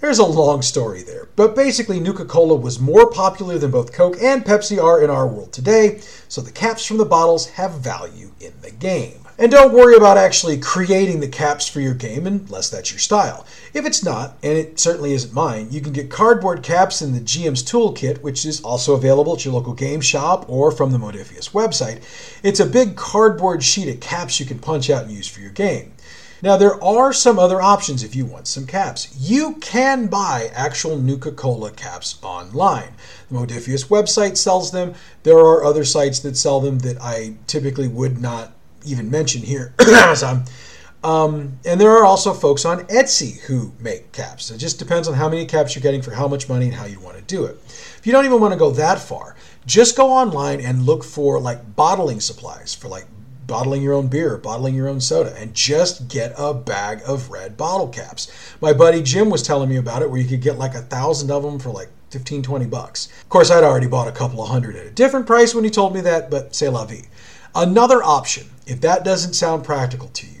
There's a long story there, but basically Nuka-Cola was more popular than both Coke and Pepsi are in our world today, so the caps from the bottles have value in the game. And don't worry about actually creating the caps for your game unless that's your style. If it's not, and it certainly isn't mine, you can get cardboard caps in the GM's Toolkit, which is also available at your local game shop or from the Modiphius website. It's a big cardboard sheet of caps you can punch out and use for your game. Now, there are some other options if you want some caps. You can buy actual Nuka-Cola caps online. The Modiphius website sells them. There are other sites that sell them that I typically would not even mentioned here. And there are also folks on Etsy who make caps. It just depends on how many caps you're getting for how much money and how you want to do it. If you don't even want to go that far, just go online and look for like bottling supplies for like bottling your own beer, bottling your own soda, and just get a bag of red bottle caps. My buddy Jim was telling me about it, where you could get like 1,000 of them for like $15-$20. Of course, I'd already bought a couple of hundred at a different price when he told me that, but c'est la vie. Another option, if that doesn't sound practical to you,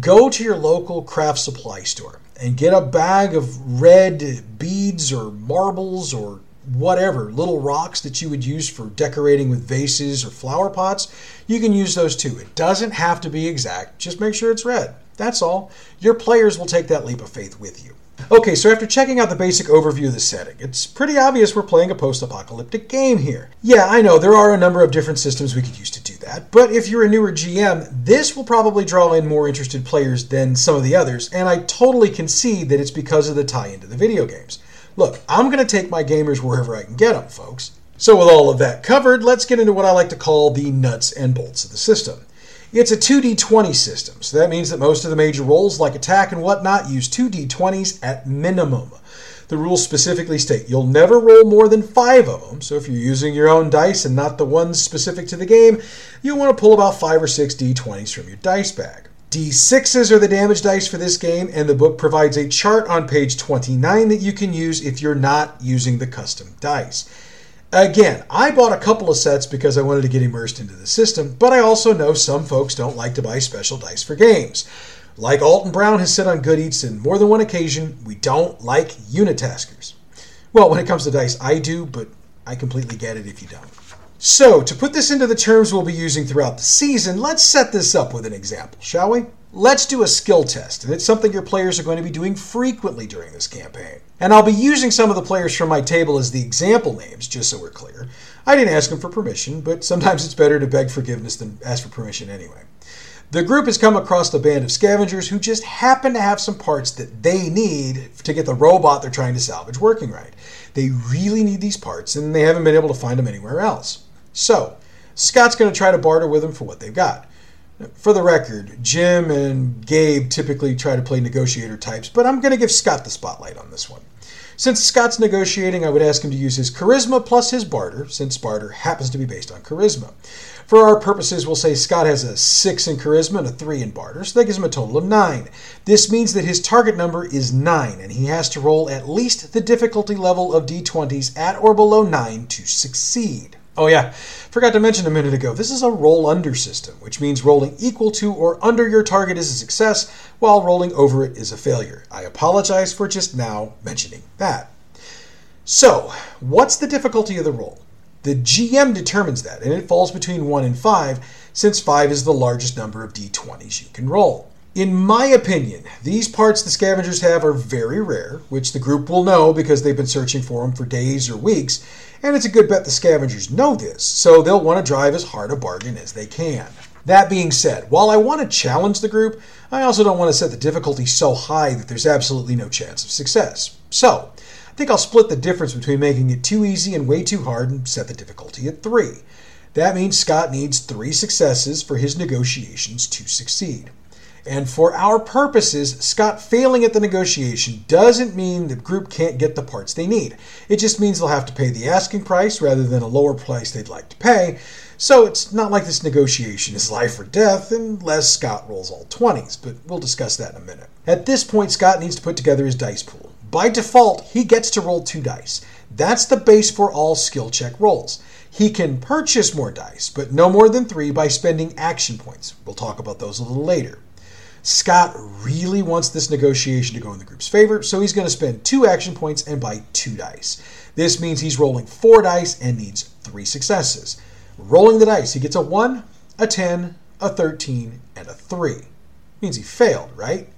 go to your local craft supply store and get a bag of red beads or marbles or whatever, little rocks that you would use for decorating with vases or flower pots. You can use those too. It doesn't have to be exact. Just make sure it's red. That's all. Your players will take that leap of faith with you. Okay, so after checking out the basic overview of the setting, it's pretty obvious we're playing a post-apocalyptic game here. Yeah, I know, there are a number of different systems we could use to do that, but if you're a newer GM, this will probably draw in more interested players than some of the others, and I totally concede that it's because of the tie-in to the video games. Look, I'm going to take my gamers wherever I can get them, folks. So with all of that covered, let's get into what I like to call the nuts and bolts of the system. It's a 2d20 system, so that means that most of the major rolls, like attack and whatnot, use 2d20s at minimum. The rules specifically state you'll never roll more than 5 of them, so if you're using your own dice and not the ones specific to the game, you'll want to pull about 5 or 6 d20s from your dice bag. D6s are the damage dice for this game, and the book provides a chart on page 29 that you can use if you're not using the custom dice. Again, I bought a couple of sets because I wanted to get immersed into the system, but I also know some folks don't like to buy special dice for games. Like Alton Brown has said on Good Eats on more than one occasion, we don't like unitaskers. Well, when it comes to dice, I do, but I completely get it if you don't. So, to put this into the terms we'll be using throughout the season, let's set this up with an example, shall we? Let's do a skill test, and it's something your players are going to be doing frequently during this campaign. And I'll be using some of the players from my table as the example names, just so we're clear. I didn't ask them for permission, but sometimes it's better to beg forgiveness than ask for permission anyway. The group has come across a band of scavengers who just happen to have some parts that they need to get the robot they're trying to salvage working right. They really need these parts, and they haven't been able to find them anywhere else. So, Scott's going to try to barter with them for what they've got. For the record, Jim and Gabe typically try to play negotiator types, but I'm going to give Scott the spotlight on this one. Since Scott's negotiating, I would ask him to use his charisma plus his barter, since barter happens to be based on charisma. For our purposes, we'll say Scott has a 6 in charisma and a 3 in barter, so that gives him a total of 9. This means that his target number is 9, and he has to roll at least the difficulty level of D20s at or below 9 to succeed. Oh yeah, forgot to mention a minute ago, this is a roll under system, which means rolling equal to or under your target is a success, while rolling over it is a failure. I apologize for just now mentioning that. So, what's the difficulty of the roll? The GM determines that, and it falls between 1 and 5, since 5 is the largest number of D20s you can roll. In my opinion, these parts the scavengers have are very rare, which the group will know because they've been searching for them for days or weeks, and it's a good bet the scavengers know this, so they'll want to drive as hard a bargain as they can. That being said, while I want to challenge the group, I also don't want to set the difficulty so high that there's absolutely no chance of success. So, I think I'll split the difference between making it too easy and way too hard and set the difficulty at 3. That means Scott needs 3 successes for his negotiations to succeed. And for our purposes, Scott failing at the negotiation doesn't mean the group can't get the parts they need. It just means they'll have to pay the asking price rather than a lower price they'd like to pay. So it's not like this negotiation is life or death unless Scott rolls all 20s, but we'll discuss that in a minute. At this point, Scott needs to put together his dice pool. By default, he gets to roll 2 dice. That's the base for all skill check rolls. He can purchase more dice, but no more than 3 by spending action points. We'll talk about those a little later. Scott really wants this negotiation to go in the group's favor, so he's going to spend 2 action points and buy 2 dice. This means he's rolling 4 dice and needs 3 successes. Rolling the dice, he gets a 1, a 10, a 13, and a 3. Means he failed, right?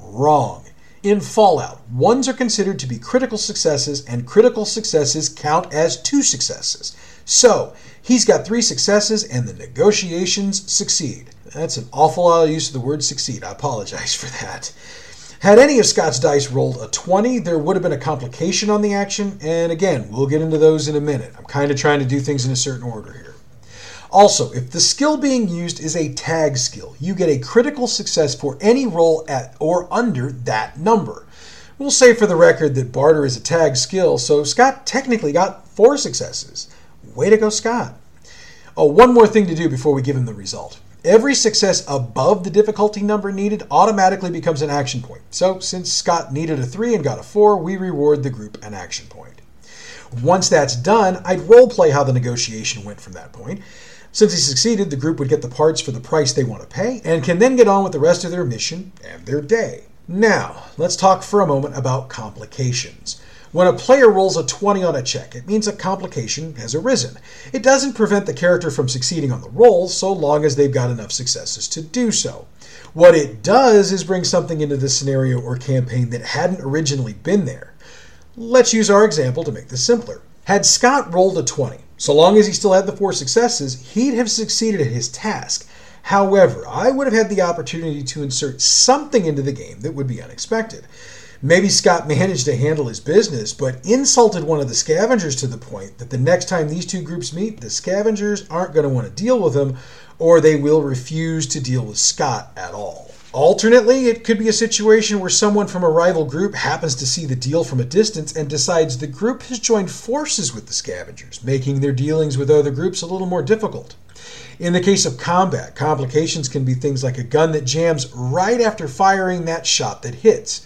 Wrong. In Fallout, 1s are considered to be critical successes, and critical successes count as 2 successes. So, he's got 3 successes, and the negotiations succeed. That's an awful lot of use of the word succeed. I apologize for that. Had any of Scott's dice rolled a 20, there would have been a complication on the action, and again, we'll get into those in a minute. I'm kind of trying to do things in a certain order here. Also, if the skill being used is a tag skill, you get a critical success for any roll at or under that number. We'll say for the record that barter is a tag skill, so Scott technically got 4 successes. Way to go, Scott. Oh, one more thing to do before we give him the result. Every success above the difficulty number needed automatically becomes an action point. So, since Scott needed a 3 and got a 4, we reward the group an action point. Once that's done, I'd roleplay how the negotiation went from that point. Since he succeeded, the group would get the parts for the price they want to pay and can then get on with the rest of their mission and their day. Now, let's talk for a moment about complications. When a player rolls a 20 on a check, it means a complication has arisen. It doesn't prevent the character from succeeding on the roll so long as they've got enough successes to do so. What it does is bring something into the scenario or campaign that hadn't originally been there. Let's use our example to make this simpler. Had Scott rolled a 20, so long as he still had the 4 successes, he'd have succeeded at his task. However, I would have had the opportunity to insert something into the game that would be unexpected. Maybe Scott managed to handle his business, but insulted one of the scavengers to the point that the next time these two groups meet, the scavengers aren't going to want to deal with him, or they will refuse to deal with Scott at all. Alternately, it could be a situation where someone from a rival group happens to see the deal from a distance and decides the group has joined forces with the scavengers, making their dealings with other groups a little more difficult. In the case of combat, complications can be things like a gun that jams right after firing that shot that hits.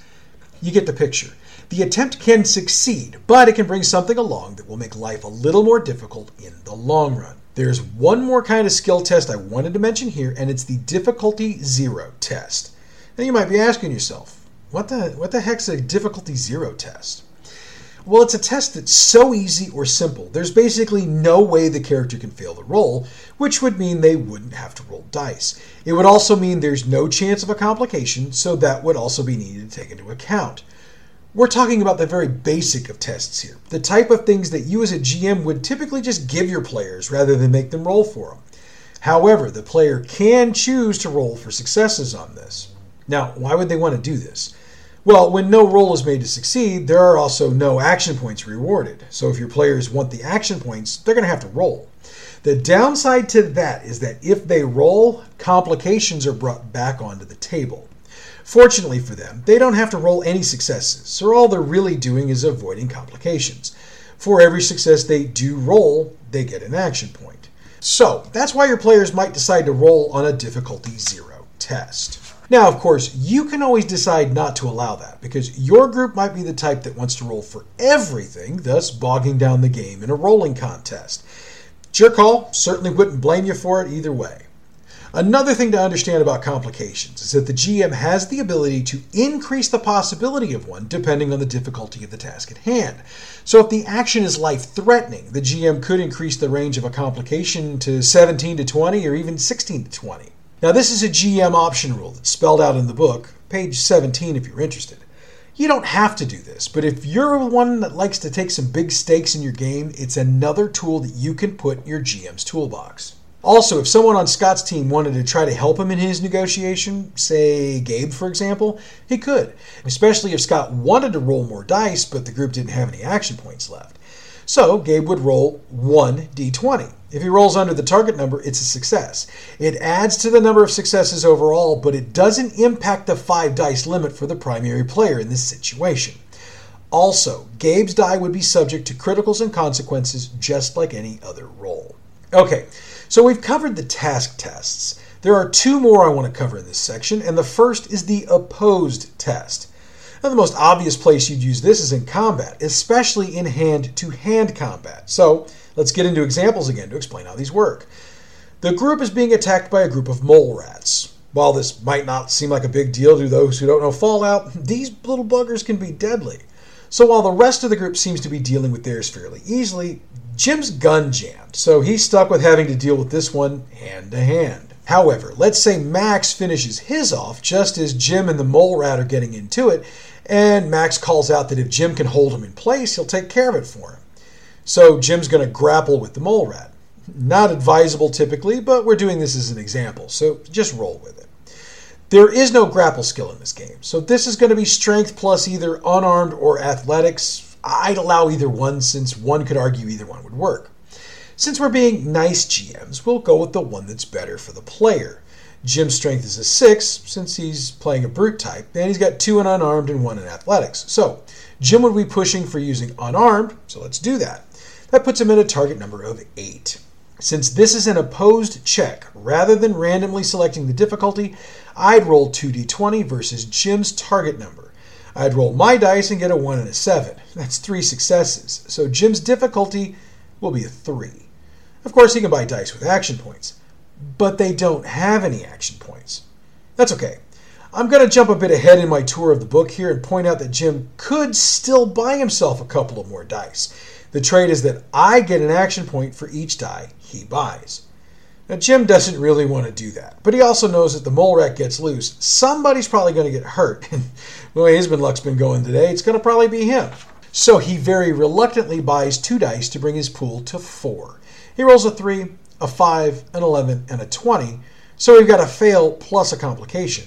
You get the picture. The attempt can succeed, but it can bring something along that will make life a little more difficult in the long run. There's one more kind of skill test I wanted to mention here, and it's the difficulty 0 test. Now you might be asking yourself, what the heck's a difficulty 0 test? Well, it's a test that's so easy or simple, there's basically no way the character can fail the roll, which would mean they wouldn't have to roll dice. It would also mean there's no chance of a complication, so that would also be needed to take into account. We're talking about the very basic of tests here, the type of things that you as a GM would typically just give your players rather than make them roll for them. However, the player can choose to roll for successes on this. Now, why would they want to do this? Well, when no roll is made to succeed, there are also no action points rewarded. So if your players want the action points, they're going to have to roll. The downside to that is that if they roll, complications are brought back onto the table. Fortunately for them, they don't have to roll any successes, so all they're really doing is avoiding complications. For every success they do roll, they get an action point. So that's why your players might decide to roll on a difficulty 0 test. Now, of course, you can always decide not to allow that, because your group might be the type that wants to roll for everything, thus bogging down the game in a rolling contest. It's your call, certainly wouldn't blame you for it either way. Another thing to understand about complications is that the GM has the ability to increase the possibility of one depending on the difficulty of the task at hand. So if the action is life-threatening, the GM could increase the range of a complication to 17 to 20 or even 16 to 20. Now, this is a GM option rule that's spelled out in the book, page 17 if you're interested. You don't have to do this, but if you're one that likes to take some big stakes in your game, it's another tool that you can put in your GM's toolbox. Also, if someone on Scott's team wanted to try to help him in his negotiation, say Gabe, for example, he could, especially if Scott wanted to roll more dice, but the group didn't have any action points left. So Gabe would roll 1 d20. If he rolls under the target number, it's a success. It adds to the number of successes overall, but it doesn't impact the 5 dice limit for the primary player in this situation. Also, Gabe's die would be subject to criticals and consequences just like any other roll. Okay, so we've covered the task tests. There are 2 more I want to cover in this section, and the first is the opposed test. Now, the most obvious place you'd use this is in combat, especially in hand-to-hand combat. So let's get into examples again to explain how these work. The group is being attacked by a group of mole rats. While this might not seem like a big deal to those who don't know Fallout, these little buggers can be deadly. So while the rest of the group seems to be dealing with theirs fairly easily, Jim's gun jammed, so he's stuck with having to deal with this one hand-to-hand. However, let's say Max finishes his off just as Jim and the mole rat are getting into it, and Max calls out that if Jim can hold him in place, he'll take care of it for him. So Jim's going to grapple with the mole rat. Not advisable typically, but we're doing this as an example, so just roll with it. There is no grapple skill in this game, so this is going to be strength plus either unarmed or athletics. I'd allow either one since one could argue either one would work. Since we're being nice GMs, we'll go with the one that's better for the player. Jim's strength is a 6, since he's playing a brute type, and he's got 2 in unarmed and 1 in athletics. So Jim would be pushing for using unarmed, so let's do that. That puts him at a target number of 8. Since this is an opposed check, rather than randomly selecting the difficulty, I'd roll 2d20 versus Jim's target number. I'd roll my dice and get a 1 and a 7. That's 3 successes, so Jim's difficulty will be a 3. Of course, he can buy dice with action points, but they don't have any action points. That's okay. I'm going to jump a bit ahead in my tour of the book here and point out that Jim could still buy himself a couple of more dice. The trade is that I get an action point for each die he buys. Now, Jim doesn't really want to do that, but he also knows that the mole rat gets loose. Somebody's probably going to get hurt. The way his luck's been going today, it's going to probably be him. So he very reluctantly buys 2 dice to bring his pool to 4. He rolls a 3, a 5, an 11, and a 20, so we've got a fail plus a complication.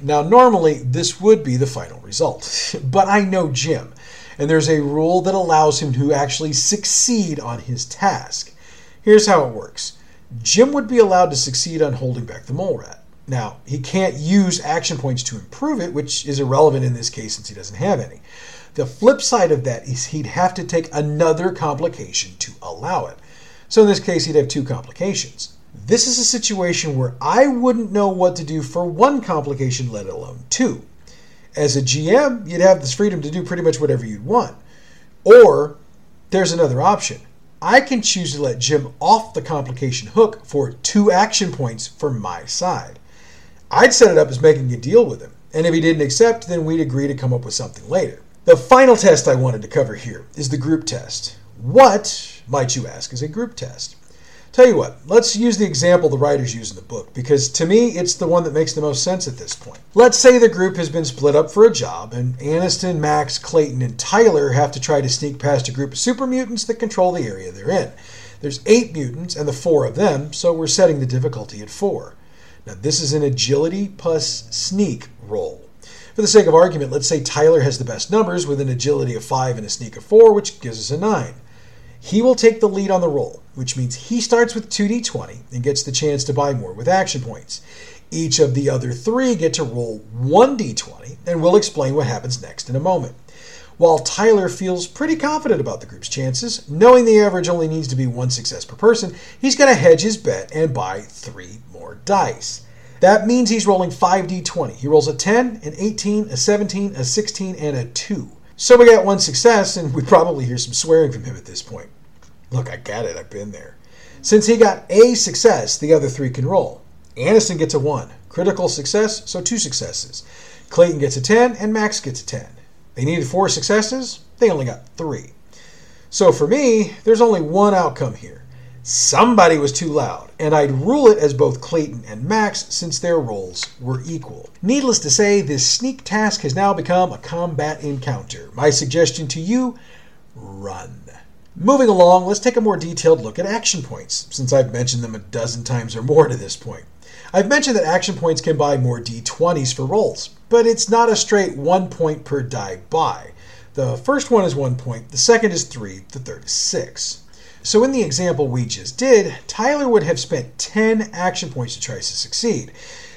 Now, normally, this would be the final result, but I know Jim, and there's a rule that allows him to actually succeed on his task. Here's how it works. Jim would be allowed to succeed on holding back the mole rat. Now, he can't use action points to improve it, which is irrelevant in this case since he doesn't have any. The flip side of that is he'd have to take another complication to allow it. So in this case, he'd have 2 complications. This is a situation where I wouldn't know what to do for 1 complication, let alone 2. As a GM, you'd have this freedom to do pretty much whatever you'd want. Or there's another option. I can choose to let Jim off the complication hook for 2 action points for my side. I'd set it up as making a deal with him, and if he didn't accept, then we'd agree to come up with something later. The final test I wanted to cover here is the group test. What, might you ask, is a group test? Tell you what, let's use the example the writers use in the book, because to me, it's the one that makes the most sense at this point. Let's say the group has been split up for a job, and Aniston, Max, Clayton, and Tyler have to try to sneak past a group of super mutants that control the area they're in. There's 8 mutants, and the 4 of them, so we're setting the difficulty at 4. Now, this is an agility plus sneak roll. For the sake of argument, let's say Tyler has the best numbers with an agility of 5 and a sneak of 4, which gives us a 9. He will take the lead on the roll, which means he starts with 2d20 and gets the chance to buy more with action points. Each of the other 3 get to roll 1d20, and we'll explain what happens next in a moment. While Tyler feels pretty confident about the group's chances, knowing the average only needs to be 1 success per person, he's going to hedge his bet and buy 3 more dice. That means he's rolling 5d20. He rolls a 10, an 18, a 17, a 16, and a 2. So we got 1 success, and we probably hear some swearing from him at this point. Look, I get it. I've been there. Since he got a success, the other 3 can roll. Aniston gets a 1. Critical success, so 2 successes. Clayton gets a 10, and Max gets a 10. They needed 4 successes. They only got 3. So for me, there's only one outcome here. Somebody was too loud, and I'd rule it as both Clayton and Max since their roles were equal. Needless to say, this sneak task has now become a combat encounter. My suggestion to you, run. Moving along, let's take a more detailed look at action points, since I've mentioned them a dozen times or more to this point. I've mentioned that action points can buy more d20s for rolls, but it's not a straight 1 point per die buy. The first one is 1 point, the second is 3, the third is 6. So in the example we just did, Tyler would have spent 10 action points to try to succeed,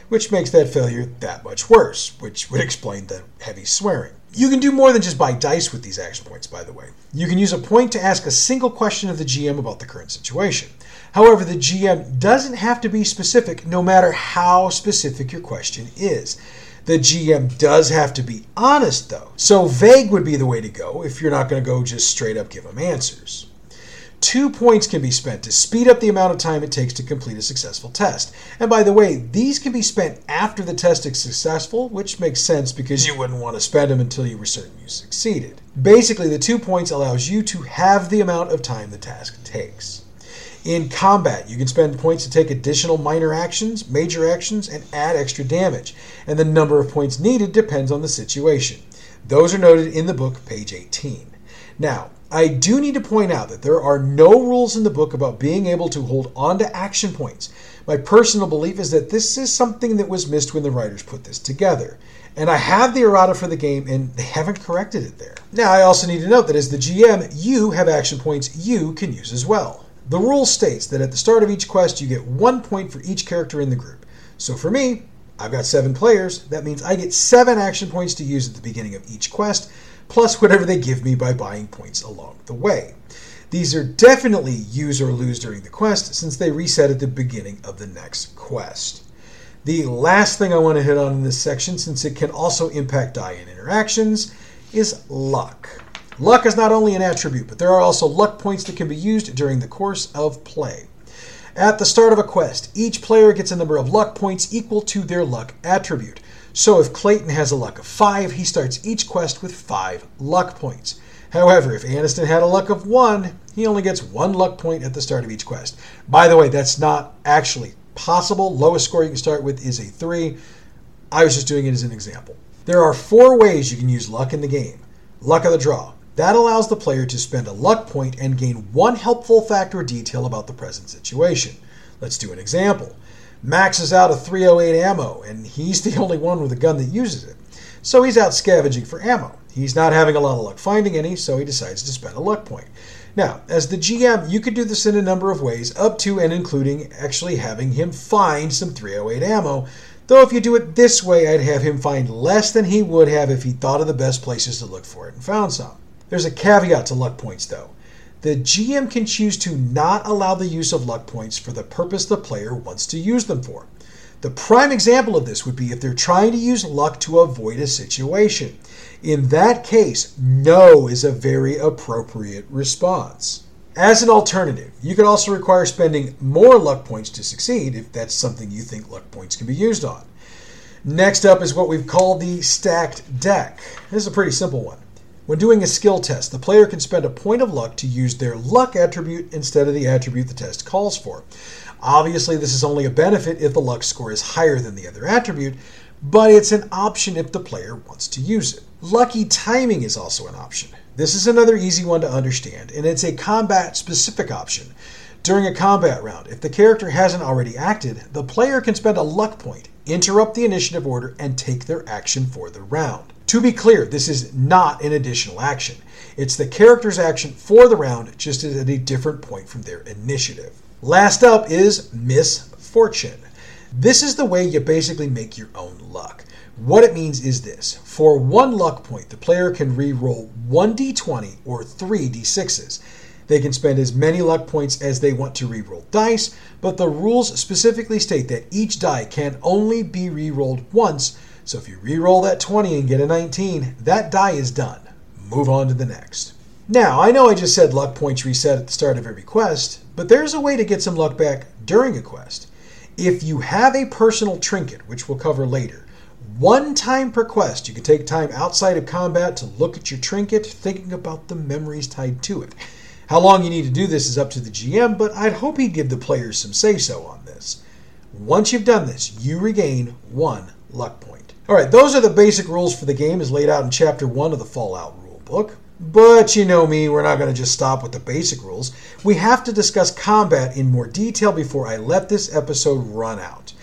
which makes that failure that much worse, which would explain the heavy swearing. You can do more than just buy dice with these action points, by the way. You can use a point to ask a single question of the GM about the current situation. However, the GM doesn't have to be specific, no matter how specific your question is. The GM does have to be honest, though, so vague would be the way to go if you're not going to go just straight up give them answers. 2 points can be spent to speed up the amount of time it takes to complete a successful test. And by the way, these can be spent after the test is successful, which makes sense because you wouldn't want to spend them until you were certain you succeeded. Basically, the 2 points allows you to halve the amount of time the task takes. In combat, you can spend points to take additional minor actions, major actions, and add extra damage. And the number of points needed depends on the situation. Those are noted in the book, page 18. Now, I do need to point out that there are no rules in the book about being able to hold on to action points. My personal belief is that this is something that was missed when the writers put this together. And I have the errata for the game, and they haven't corrected it there. Now, I also need to note that as the GM, you have action points you can use as well. The rule states that at the start of each quest, you get 1 point for each character in the group. So for me, I've got 7 players. That means I get 7 action points to use at the beginning of each quest, plus whatever they give me by buying points along the way. These are definitely use or lose during the quest, since they reset at the beginning of the next quest. The last thing I want to hit on in this section, since it can also impact die and interactions, is luck. Luck is not only an attribute, but there are also luck points that can be used during the course of play. At the start of a quest, each player gets a number of luck points equal to their luck attribute. So if Clayton has a luck of 5, he starts each quest with 5 luck points. However, if Aniston had a luck of 1, he only gets 1 luck point at the start of each quest. By the way, that's not actually possible. Lowest score you can start with is a 3. I was just doing it as an example. There are 4 ways you can use luck in the game. Luck of the draw. That allows the player to spend a luck point and gain 1 helpful fact or detail about the present situation. Let's do an example. Max is out of 308 ammo, and he's the only one with a gun that uses it. So he's out scavenging for ammo. He's not having a lot of luck finding any, so he decides to spend a luck point. Now, as the GM, you could do this in a number of ways, up to and including actually having him find some 308 ammo, though if you do it this way, I'd have him find less than he would have if he thought of the best places to look for it and found some. There's a caveat to luck points, though. The GM can choose to not allow the use of luck points for the purpose the player wants to use them for. The prime example of this would be if they're trying to use luck to avoid a situation. In that case, no is a very appropriate response. As an alternative, you could also require spending more luck points to succeed if that's something you think luck points can be used on. Next up is what we've called the stacked deck. This is a pretty simple one. When doing a skill test, the player can spend a point of luck to use their luck attribute instead of the attribute the test calls for. Obviously, this is only a benefit if the luck score is higher than the other attribute, but it's an option if the player wants to use it. Lucky timing is also an option. This is another easy one to understand, and it's a combat-specific option. During a combat round, if the character hasn't already acted, the player can spend a luck point, interrupt the initiative order, and take their action for the round. To be clear, this is not an additional action. It's the character's action for the round, just at a different point from their initiative. Last up is misfortune. This is the way you basically make your own luck. What it means is this. For one luck point, the player can re-roll 1d20 or 3d6s. They can spend as many luck points as they want to re-roll dice, but the rules specifically state that each die can only be re-rolled once, so if you re-roll that 20 and get a 19, that die is done. Move on to the next. Now, I know I just said luck points reset at the start of every quest, but there's a way to get some luck back during a quest. If you have a personal trinket, which we'll cover later, one time per quest, you can take time outside of combat to look at your trinket, thinking about the memories tied to it. How long you need to do this is up to the GM, but I'd hope he'd give the players some say-so on this. Once you've done this, you regain one luck point. Alright, those are the basic rules for the game as laid out in Chapter 1 of the Fallout rulebook. But you know me, we're not going to just stop with the basic rules. We have to discuss combat in more detail before I let this episode run out.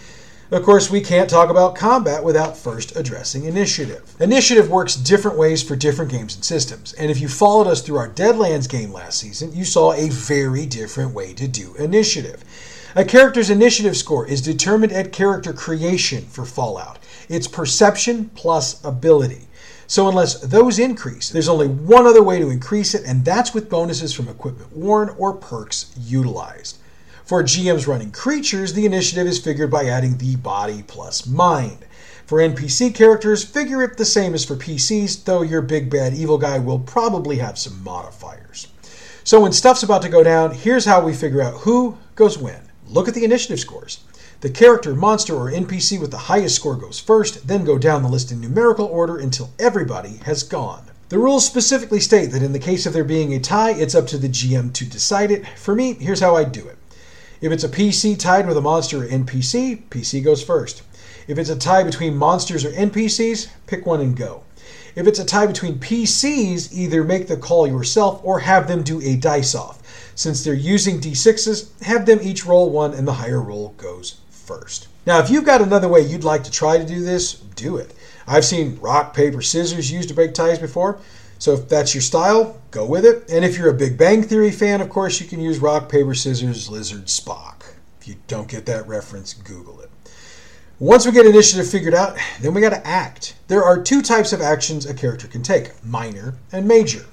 Of course, we can't talk about combat without first addressing initiative. Initiative works different ways for different games and systems, and if you followed us through our Deadlands game last season, you saw a very different way to do initiative. A character's initiative score is determined at character creation for Fallout. It's perception plus ability. So unless those increase, there's only one other way to increase it, and that's with bonuses from equipment worn or perks utilized. For GMs running creatures, the initiative is figured by adding the body plus mind. For NPC characters, figure it the same as for PCs, though your big bad evil guy will probably have some modifiers. So when stuff's about to go down, here's how we figure out who goes when. Look at the initiative scores. The character, monster, or NPC with the highest score goes first, then go down the list in numerical order until everybody has gone. The rules specifically state that in the case of there being a tie, it's up to the GM to decide it. For me, here's how I do it. If it's a PC tied with a monster or NPC, PC goes first. If it's a tie between monsters or NPCs, pick one and go. If it's a tie between PCs, either make the call yourself or have them do a dice off. Since they're using D6s, have them each roll one and the higher roll goes first. Now, if you've got another way you'd like to try to do this, do it. I've seen rock, paper, scissors used to break ties before. So if that's your style, go with it. And if you're a Big Bang Theory fan, of course, you can use Rock, Paper, Scissors, Lizard, Spock. If you don't get that reference, Google it. Once we get initiative figured out, then we got to act. There are two types of actions a character can take, minor and major.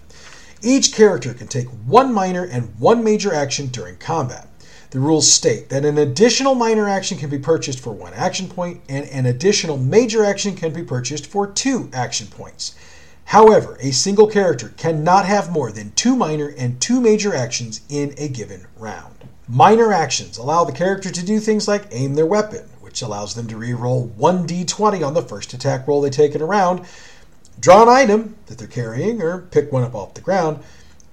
Each character can take one minor and one major action during combat. The rules state that an additional minor action can be purchased for 1 action point, and an additional major action can be purchased for 2 action points. However, a single character cannot have more than 2 minor and 2 major actions in a given round. Minor actions allow the character to do things like aim their weapon, which allows them to re-roll 1d20 on the first attack roll they take in a round, draw an item that they're carrying, or pick one up off the ground.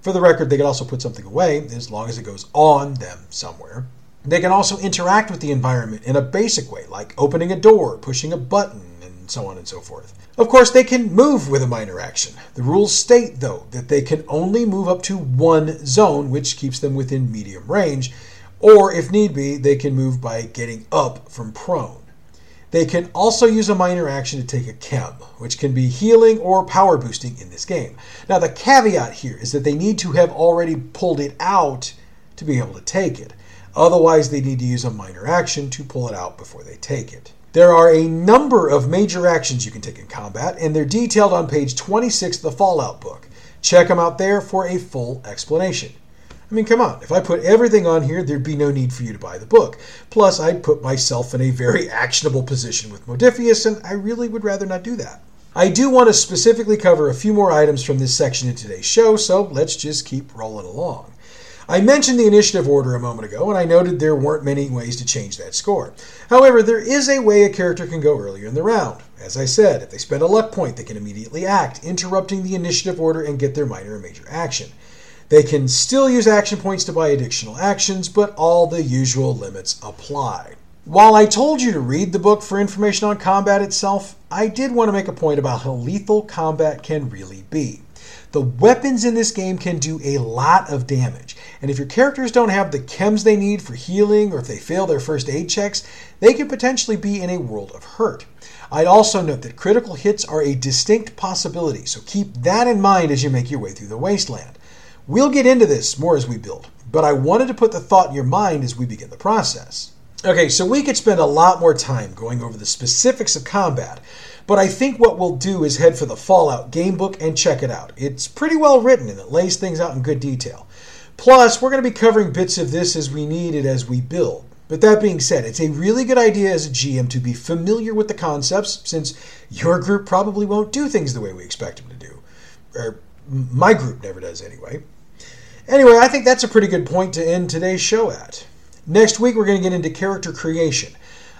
For the record, they can also put something away, as long as it goes on them somewhere. They can also interact with the environment in a basic way, like opening a door, pushing a button, and so on and so forth. Of course, they can move with a minor action. The rules state, though, that they can only move up to one zone, which keeps them within medium range, or, if need be, they can move by getting up from prone. They can also use a minor action to take a chem, which can be healing or power boosting in this game. Now, the caveat here is that they need to have already pulled it out to be able to take it. Otherwise, they need to use a minor action to pull it out before they take it. There are a number of major actions you can take in combat, and they're detailed on page 26 of the Fallout book. Check them out there for a full explanation. I mean, come on, if I put everything on here, there'd be no need for you to buy the book. Plus, I'd put myself in a very actionable position with Modiphius, and I really would rather not do that. I do want to specifically cover a few more items from this section in today's show, so let's just keep rolling along. I mentioned the initiative order a moment ago, and I noted there weren't many ways to change that score. However, there is a way a character can go earlier in the round. As I said, if they spend a luck point, they can immediately act, interrupting the initiative order and get their minor and major action. They can still use action points to buy additional actions, but all the usual limits apply. While I told you to read the book for information on combat itself, I did want to make a point about how lethal combat can really be. The weapons in this game can do a lot of damage, and if your characters don't have the chems they need for healing or if they fail their first aid checks, they could potentially be in a world of hurt. I'd also note that critical hits are a distinct possibility, so keep that in mind as you make your way through the wasteland. We'll get into this more as we build, but I wanted to put the thought in your mind as we begin the process. Okay, so we could spend a lot more time going over the specifics of combat, but I think what we'll do is head for the Fallout gamebook and check it out. It's pretty well written and it lays things out in good detail. Plus, we're going to be covering bits of this as we need it as we build. But that being said, it's a really good idea as a GM to be familiar with the concepts, since your group probably won't do things the way we expect them to do. Or my group never does anyway. Anyway, I think that's a pretty good point to end today's show at. Next week, we're going to get into character creation.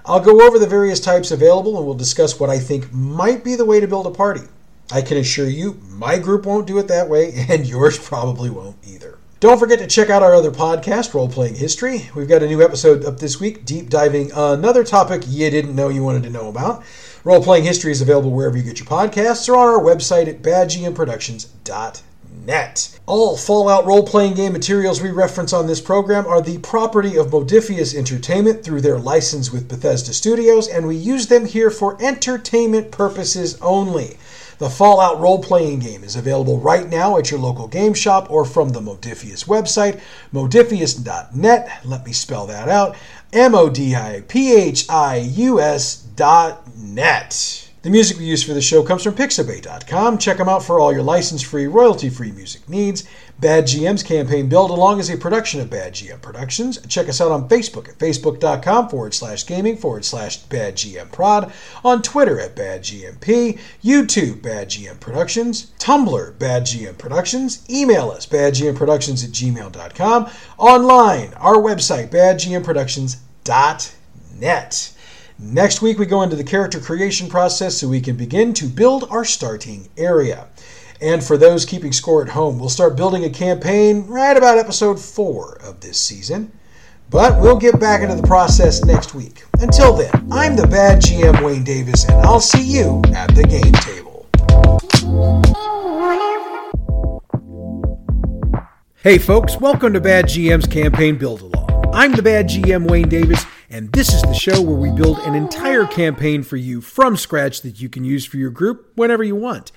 I'll go over the various types available and we'll discuss what I think might be the way to build a party. I can assure you, my group won't do it that way, and yours probably won't either. Don't forget to check out our other podcast, Role Playing History. We've got a new episode up this week, deep diving another topic you didn't know you wanted to know about. Role Playing History is available wherever you get your podcasts or on our website at badgmproductions.net. All Fallout role-playing game materials we reference on this program are the property of Modiphius Entertainment through their license with Bethesda Studios, and we use them here for entertainment purposes only. The Fallout role-playing game is available right now at your local game shop or from the Modiphius website, modiphius.net. Let me spell that out, modiphius.net. The music we use for the show comes from Pixabay.com. Check them out for all your license-free, royalty-free music needs. Bad GM's campaign Build Along is a production of Bad GM Productions. Check us out on Facebook at facebook.com/gaming/Bad GM Prod, on Twitter at Bad GMP, YouTube Bad GM Productions, Tumblr Bad GM Productions, email us badgmproductions@gmail.com, online our website badgmproductions.net. Next week, we go into the character creation process so we can begin to build our starting area. And for those keeping score at home, we'll start building a campaign right about episode 4 of this season. But we'll get back into the process next week. Until then, I'm the Bad GM Wayne Davis, and I'll see you at the game table. Hey folks, welcome to Bad GM's Campaign Build Along. I'm the Bad GM Wayne Davis, and this is the show where we build an entire campaign for you from scratch that you can use for your group whenever you want.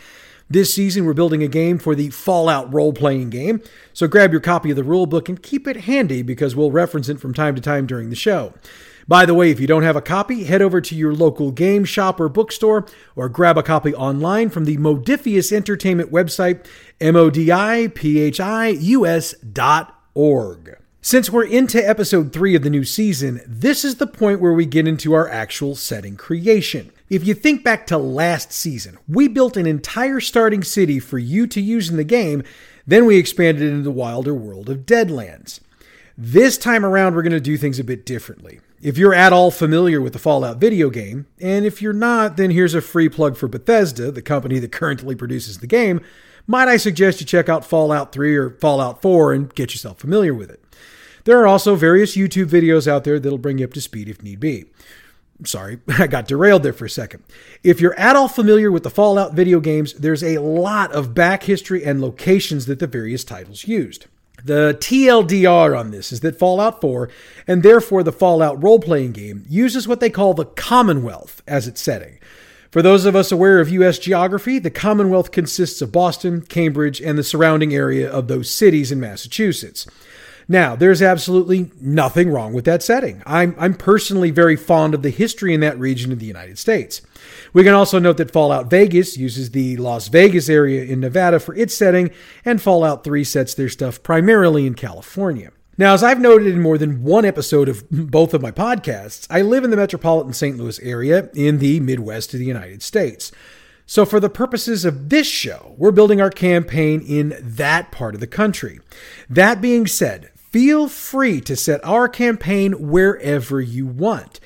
This season, we're building a game for the Fallout role-playing game, so grab your copy of the rulebook and keep it handy because we'll reference it from time to time during the show. By the way, if you don't have a copy, head over to your local game shop or bookstore, or grab a copy online from the Modiphius Entertainment website, modiphius.org. Since we're into episode 3 of the new season, this is the point where we get into our actual setting creation. If you think back to last season, we built an entire starting city for you to use in the game, then we expanded into the wilder world of Deadlands. This time around, we're going to do things a bit differently. If you're at all familiar with the Fallout video game, and if you're not, then here's a free plug for Bethesda, the company that currently produces the game. Might I suggest you check out Fallout 3 or Fallout 4 and get yourself familiar with it. There are also various YouTube videos out there that'll bring you up to speed if need be. Sorry, I got derailed there for a second. If you're at all familiar with the Fallout video games, there's a lot of back history and locations that the various titles used. The TLDR on this is that Fallout 4, and therefore the Fallout role-playing game, uses what they call the Commonwealth as its setting. For those of us aware of U.S. geography, the Commonwealth consists of Boston, Cambridge, and the surrounding area of those cities in Massachusetts. Now, there's absolutely nothing wrong with that setting. I'm personally very fond of the history in that region of the United States. We can also note that Fallout Vegas uses the Las Vegas area in Nevada for its setting, and Fallout 3 sets their stuff primarily in California. Now, as I've noted in more than one episode of both of my podcasts, I live in the metropolitan St. Louis area in the Midwest of the United States. So for the purposes of this show, we're building our campaign in that part of the country. That being said, feel free to set our campaign wherever you want.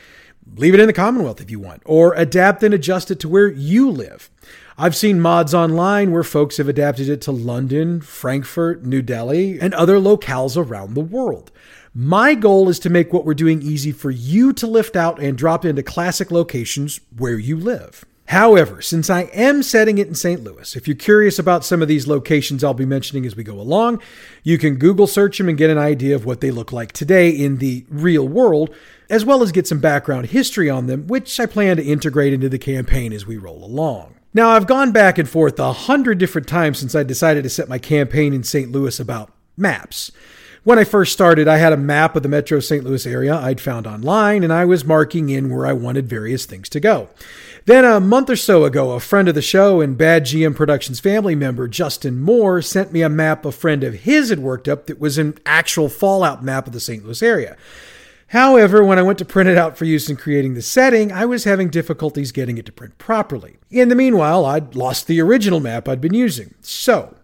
Leave it in the Commonwealth if you want, or adapt and adjust it to where you live. I've seen mods online where folks have adapted it to London, Frankfurt, New Delhi, and other locales around the world. My goal is to make what we're doing easy for you to lift out and drop into classic locations where you live. However, since I am setting it in St. Louis, if you're curious about some of these locations I'll be mentioning as we go along, you can Google search them and get an idea of what they look like today in the real world, as well as get some background history on them, which I plan to integrate into the campaign as we roll along. Now, I've gone back and forth 100 different times since I decided to set my campaign in St. Louis about maps. When I first started, I had a map of the Metro St. Louis area I'd found online, and I was marking in where I wanted various things to go. Then a month or so ago, a friend of the show and Bad GM Productions family member, Justin Moore, sent me a map a friend of his had worked up that was an actual Fallout map of the St. Louis area. However, when I went to print it out for use in creating the setting, I was having difficulties getting it to print properly. In the meanwhile, I'd lost the original map I'd been using. So,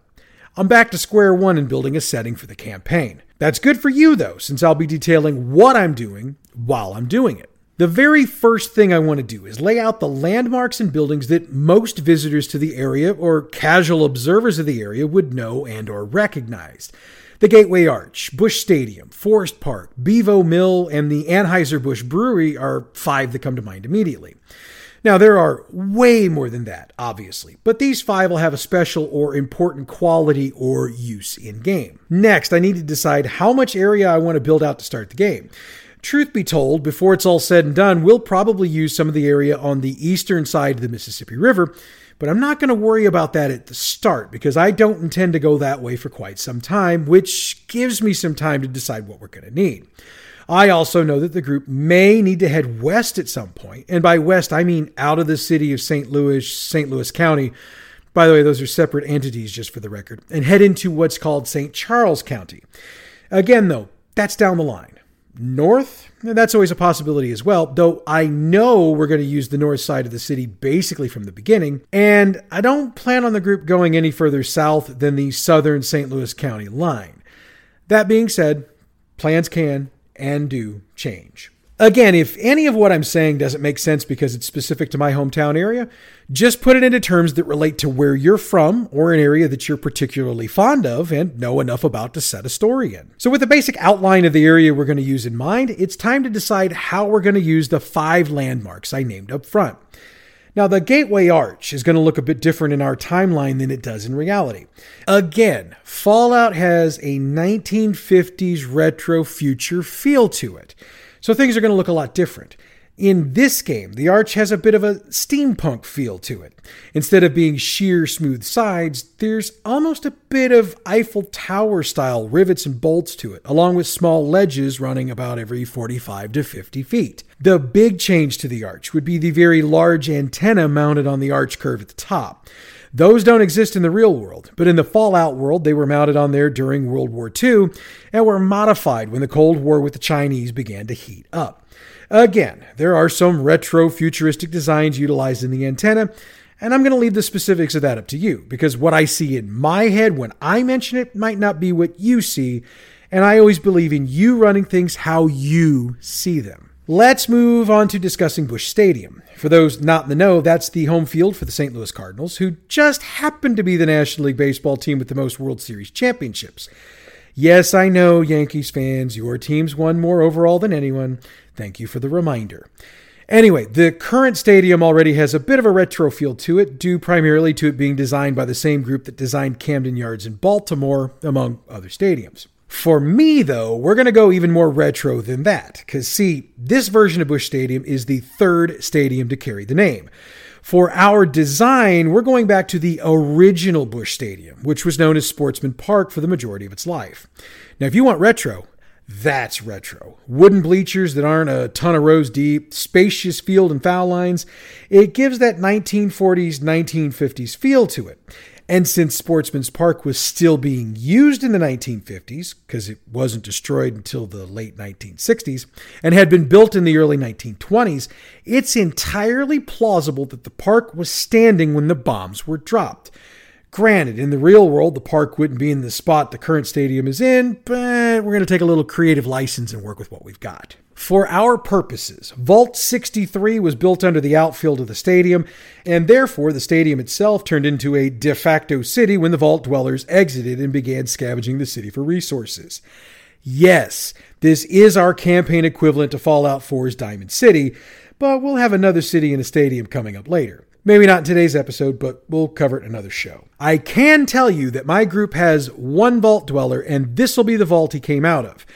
I'm back to square one in building a setting for the campaign. That's good for you, though, since I'll be detailing what I'm doing while I'm doing it. The very first thing I want to do is lay out the landmarks and buildings that most visitors to the area or casual observers of the area would know and or recognize. The Gateway Arch, Busch Stadium, Forest Park, Bevo Mill, and the Anheuser-Busch Brewery are 5 that come to mind immediately. Now, there are way more than that, obviously, but these 5 will have a special or important quality or use in-game. Next, I need to decide how much area I want to build out to start the game. Truth be told, before it's all said and done, we'll probably use some of the area on the eastern side of the Mississippi River, but I'm not going to worry about that at the start because I don't intend to go that way for quite some time, which gives me some time to decide what we're going to need. I also know that the group may need to head west at some point, and by west, I mean out of the city of St. Louis County. By the way, those are separate entities just for the record, and head into what's called St. Charles County. Again, though, that's down the line. North, that's always a possibility as well, though I know we're going to use the north side of the city basically from the beginning, and I don't plan on the group going any further south than the southern St. Louis County line. That being said, plans can and do change. Again, if any of what I'm saying doesn't make sense because it's specific to my hometown area, just put it into terms that relate to where you're from or an area that you're particularly fond of and know enough about to set a story in. So with the basic outline of the area we're going to use in mind, it's time to decide how we're going to use the 5 landmarks I named up front. Now, the Gateway Arch is going to look a bit different in our timeline than it does in reality. Again, Fallout has a 1950s retro future feel to it, so things are going to look a lot different. In this game, the arch has a bit of a steampunk feel to it. Instead of being sheer, smooth sides, there's almost a bit of Eiffel Tower-style rivets and bolts to it, along with small ledges running about every 45 to 50 feet. The big change to the arch would be the very large antenna mounted on the arch curve at the top. Those don't exist in the real world, but in the Fallout world, they were mounted on there during World War II and were modified when the Cold War with the Chinese began to heat up. Again, there are some retro futuristic designs utilized in the antenna, and I'm going to leave the specifics of that up to you, because what I see in my head when I mention it might not be what you see, and I always believe in you running things how you see them. Let's move on to discussing Busch Stadium. For those not in the know, that's the home field for the St. Louis Cardinals, who just happen to be the National League Baseball team with the most World Series championships. Yes, I know, Yankees fans, your team's won more overall than anyone. Thank you for the reminder. Anyway, the current stadium already has a bit of a retro feel to it, due primarily to it being designed by the same group that designed Camden Yards in Baltimore, among other stadiums. For me, though, we're going to go even more retro than that, because see, this version of Busch Stadium is the third stadium to carry the name. For our design, we're going back to the original Busch Stadium, which was known as Sportsman Park for the majority of its life. Now, if you want retro, that's retro. Wooden bleachers that aren't a ton of rows deep, spacious field and foul lines. It gives that 1940s, 1950s feel to it. And since Sportsman's Park was still being used in the 1950s, because it wasn't destroyed until the late 1960s, and had been built in the early 1920s, it's entirely plausible that the park was standing when the bombs were dropped. Granted, in the real world, the park wouldn't be in the spot the current stadium is in, but we're going to take a little creative license and work with what we've got. For our purposes, Vault 63 was built under the outfield of the stadium, and therefore the stadium itself turned into a de facto city when the Vault dwellers exited and began scavenging the city for resources. Yes, this is our campaign equivalent to Fallout 4's Diamond City, but we'll have another city in a stadium coming up later. Maybe not in today's episode, but we'll cover it in another show. I can tell you that my group has one vault dweller, and this will be the vault he came out of.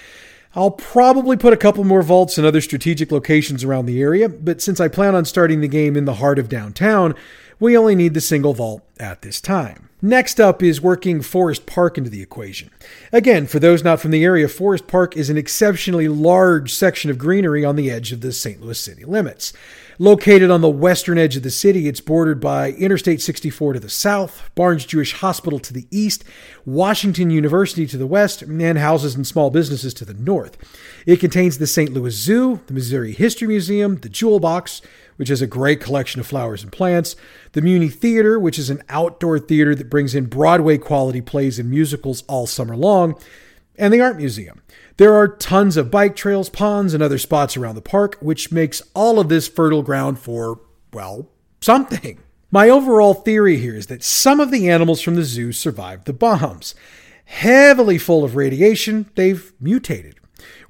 I'll probably put a couple more vaults in other strategic locations around the area, but since I plan on starting the game in the heart of downtown, we only need the single vault at this time. Next up is working Forest Park into the equation. Again, for those not from the area, Forest Park is an exceptionally large section of greenery on the edge of the St. Louis city limits. Located on the western edge of the city, it's bordered by Interstate 64 to the south, Barnes Jewish Hospital to the east, Washington University to the west, and houses and small businesses to the north. It contains the St. Louis Zoo, the Missouri History Museum, the Jewel Box, which has a great collection of flowers and plants, the Muni Theater, which is an outdoor theater that brings in Broadway quality plays and musicals all summer long, and the Art Museum. There are tons of bike trails, ponds, and other spots around the park, which makes all of this fertile ground for, well, something. My overall theory here is that some of the animals from the zoo survived the bombs. Heavily full of radiation, they've mutated.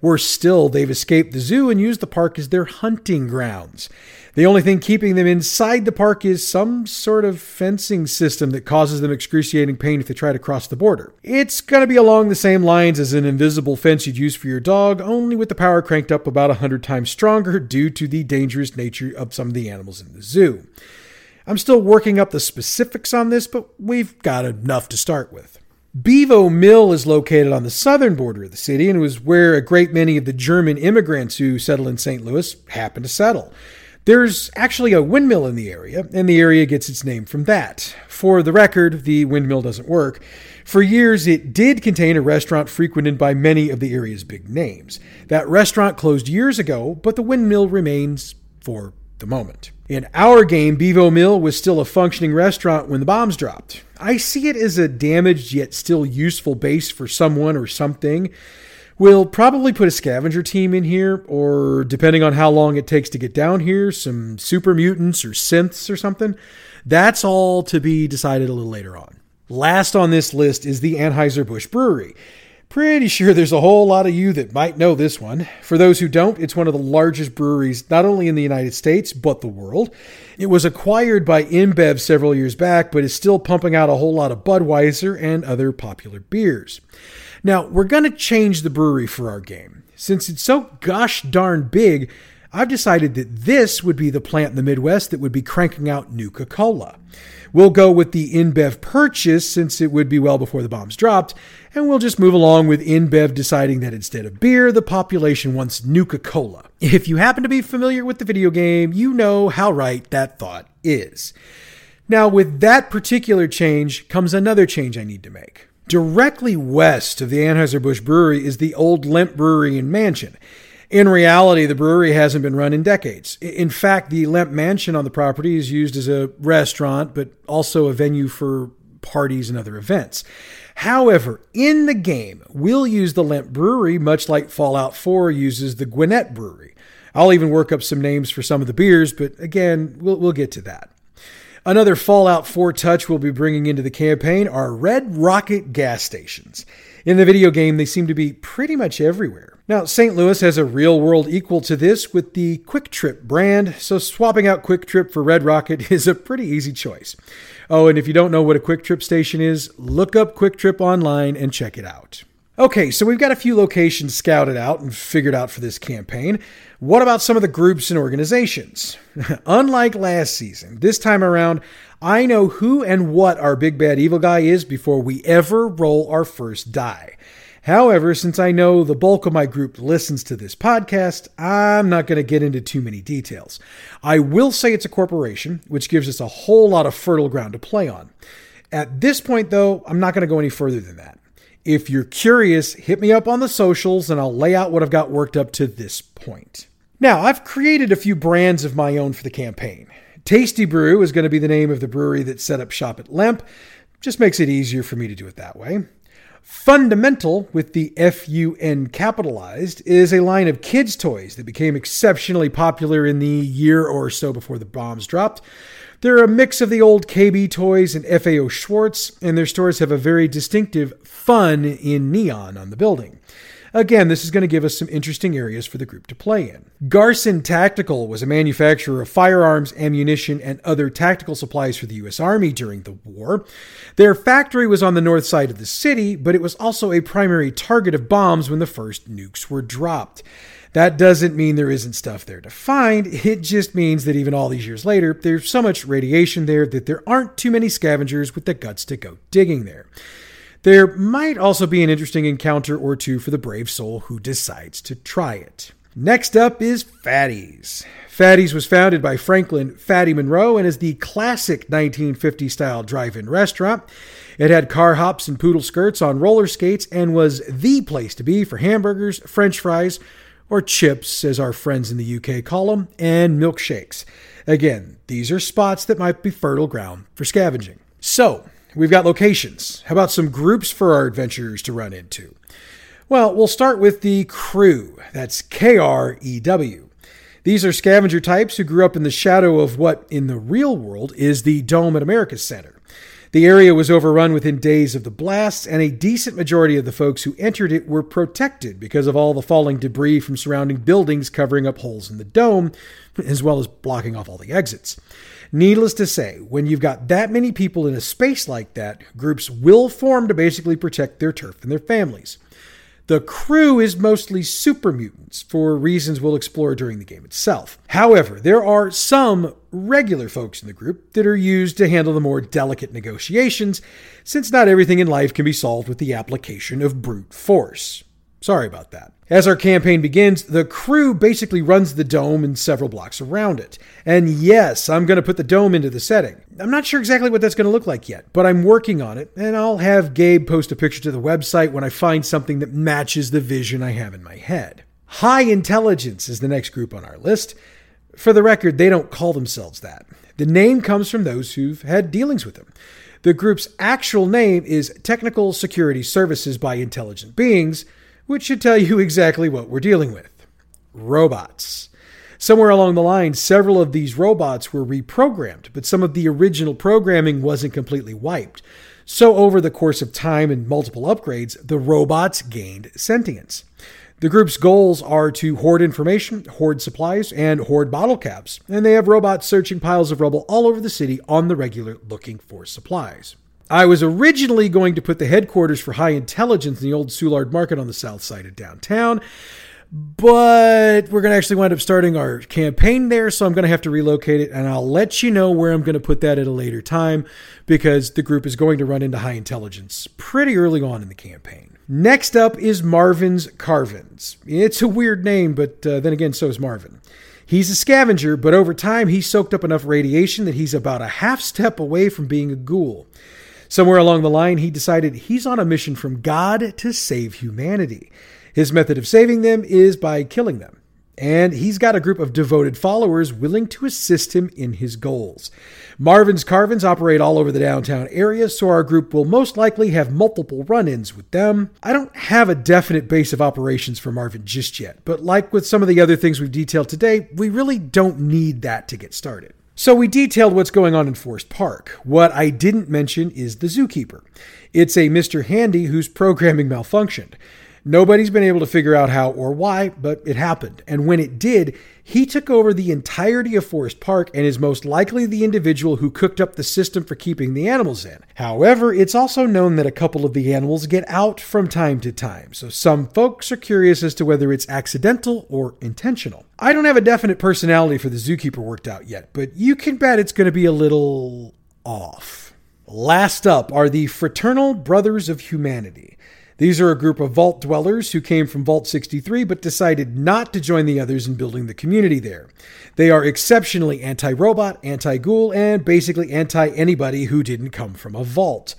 Worse still, they've escaped the zoo and used the park as their hunting grounds. The only thing keeping them inside the park is some sort of fencing system that causes them excruciating pain if they try to cross the border. It's going to be along the same lines as an invisible fence you'd use for your dog, only with the power cranked up about 100 times stronger due to the dangerous nature of some of the animals in the zoo. I'm still working up the specifics on this, but we've got enough to start with. Bevo Mill is located on the southern border of the city and was where a great many of the German immigrants who settled in St. Louis happened to settle. There's actually a windmill in the area, and the area gets its name from that. For the record, the windmill doesn't work. For years, it did contain a restaurant frequented by many of the area's big names. That restaurant closed years ago, but the windmill remains for the moment. In our game, Bevo Mill was still a functioning restaurant when the bombs dropped. I see it as a damaged yet still useful base for someone or something. We'll probably put a scavenger team in here, or depending on how long it takes to get down here, some super mutants or synths or something. That's all to be decided a little later on. Last on this list is the Anheuser-Busch Brewery. Pretty sure there's a whole lot of you that might know this one. For those who don't, it's one of the largest breweries, not only in the United States, but the world. It was acquired by InBev several years back, but is still pumping out a whole lot of Budweiser and other popular beers. Now, we're going to change the brewery for our game. Since it's so gosh darn big, I've decided that this would be the plant in the Midwest that would be cranking out Nuka-Cola. We'll go with the InBev purchase since it would be well before the bombs dropped, and we'll just move along with InBev deciding that instead of beer, the population wants Nuka-Cola. If you happen to be familiar with the video game, you know how right that thought is. Now, with that particular change comes another change I need to make. Directly west of the Anheuser-Busch Brewery is the old Lemp Brewery and Mansion. In reality, the brewery hasn't been run in decades. In fact, the Lemp Mansion on the property is used as a restaurant, but also a venue for parties and other events. However, in the game, we'll use the Lemp Brewery, much like Fallout 4 uses the Gwinnett Brewery. I'll even work up some names for some of the beers, but again, we'll get to that. Another Fallout 4 touch we'll be bringing into the campaign are Red Rocket gas stations. In the video game, they seem to be pretty much everywhere. Now, St. Louis has a real world equal to this with the Quick Trip brand, so swapping out Quick Trip for Red Rocket is a pretty easy choice. Oh, and if you don't know what a Quick Trip station is, look up Quick Trip online and check it out. Okay, so we've got a few locations scouted out and figured out for this campaign. What about some of the groups and organizations? Unlike last season, this time around, I know who and what our big bad evil guy is before we ever roll our first die. However, since I know the bulk of my group listens to this podcast, I'm not going to get into too many details. I will say it's a corporation, which gives us a whole lot of fertile ground to play on. At this point, though, I'm not going to go any further than that. If you're curious, hit me up on the socials and I'll lay out what I've got worked up to this point. Now, I've created a few brands of my own for the campaign. Tasty Brew is going to be the name of the brewery that set up shop at Lemp. Just makes it easier for me to do it that way. Fundamental, with the F-U-N capitalized, is a line of kids' toys that became exceptionally popular in the year or so before the bombs dropped. They're a mix of the old KB toys and FAO Schwartz, and their stores have a very distinctive fun in neon on the building. Again, this is going to give us some interesting areas for the group to play in. Garson Tactical was a manufacturer of firearms, ammunition, and other tactical supplies for the U.S. Army during the war. Their factory was on the north side of the city, but it was also a primary target of bombs when the first nukes were dropped. That doesn't mean there isn't stuff there to find. It just means that even all these years later, there's so much radiation there that there aren't too many scavengers with the guts to go digging there. There might also be an interesting encounter or two for the brave soul who decides to try it. Next up is Fatty's. Fatty's was founded by Franklin Fatty Monroe and is the classic 1950s-style drive-in restaurant. It had car hops and poodle skirts on roller skates and was the place to be for hamburgers, french fries, or chips, as our friends in the UK call them, and milkshakes. Again, these are spots that might be fertile ground for scavenging. So, we've got locations. How about some groups for our adventurers to run into? Well, we'll start with the crew. That's K-R-E-W. These are scavenger types who grew up in the shadow of what, in the real world, is the Dome at America's Center. The area was overrun within days of the blasts, and a decent majority of the folks who entered it were protected because of all the falling debris from surrounding buildings covering up holes in the dome, as well as blocking off all the exits. Needless to say, when you've got that many people in a space like that, groups will form to basically protect their turf and their families. The crew is mostly super mutants for reasons we'll explore during the game itself. However, there are some regular folks in the group that are used to handle the more delicate negotiations, since not everything in life can be solved with the application of brute force. Sorry about that. As our campaign begins, the crew basically runs the dome and several blocks around it. And yes, I'm going to put the dome into the setting. I'm not sure exactly what that's going to look like yet, but I'm working on it, and I'll have Gabe post a picture to the website when I find something that matches the vision I have in my head. High Intelligence is the next group on our list. For the record, they don't call themselves that. The name comes from those who've had dealings with them. The group's actual name is Technical Security Services by Intelligent Beings, which should tell you exactly what we're dealing with. Robots. Somewhere along the line, several of these robots were reprogrammed, but some of the original programming wasn't completely wiped. So over the course of time and multiple upgrades, the robots gained sentience. The group's goals are to hoard information, hoard supplies, and hoard bottle caps, and they have robots searching piles of rubble all over the city on the regular looking for supplies. I was originally going to put the headquarters for High Intelligence in the old Soulard Market on the south side of downtown, but we're going to actually wind up starting our campaign there, so I'm going to have to relocate it, and I'll let you know where I'm going to put that at a later time, because the group is going to run into High Intelligence pretty early on in the campaign. Next up is Marvin's Carvins. It's a weird name, but then again, so is Marvin. He's a scavenger, but over time, he soaked up enough radiation that he's about a half step away from being a ghoul. Somewhere along the line, he decided he's on a mission from God to save humanity. His method of saving them is by killing them. And he's got a group of devoted followers willing to assist him in his goals. Marvin's Carvins operate all over the downtown area, so our group will most likely have multiple run-ins with them. I don't have a definite base of operations for Marvin just yet, but like with some of the other things we've detailed today, we really don't need that to get started. So we detailed what's going on in Forest Park. What I didn't mention is the zookeeper. It's a Mr. Handy whose programming malfunctioned. Nobody's been able to figure out how or why, but it happened. And when it did, he took over the entirety of Forest Park and is most likely the individual who cooked up the system for keeping the animals in. However, it's also known that a couple of the animals get out from time to time, so some folks are curious as to whether it's accidental or intentional. I don't have a definite personality for the zookeeper worked out yet, but you can bet it's going to be a little off. Last up are the Fraternal Brothers of Humanity. These are a group of vault dwellers who came from Vault 63 but decided not to join the others in building the community there. They are exceptionally anti-robot, anti-ghoul, and basically anti-anybody who didn't come from a vault.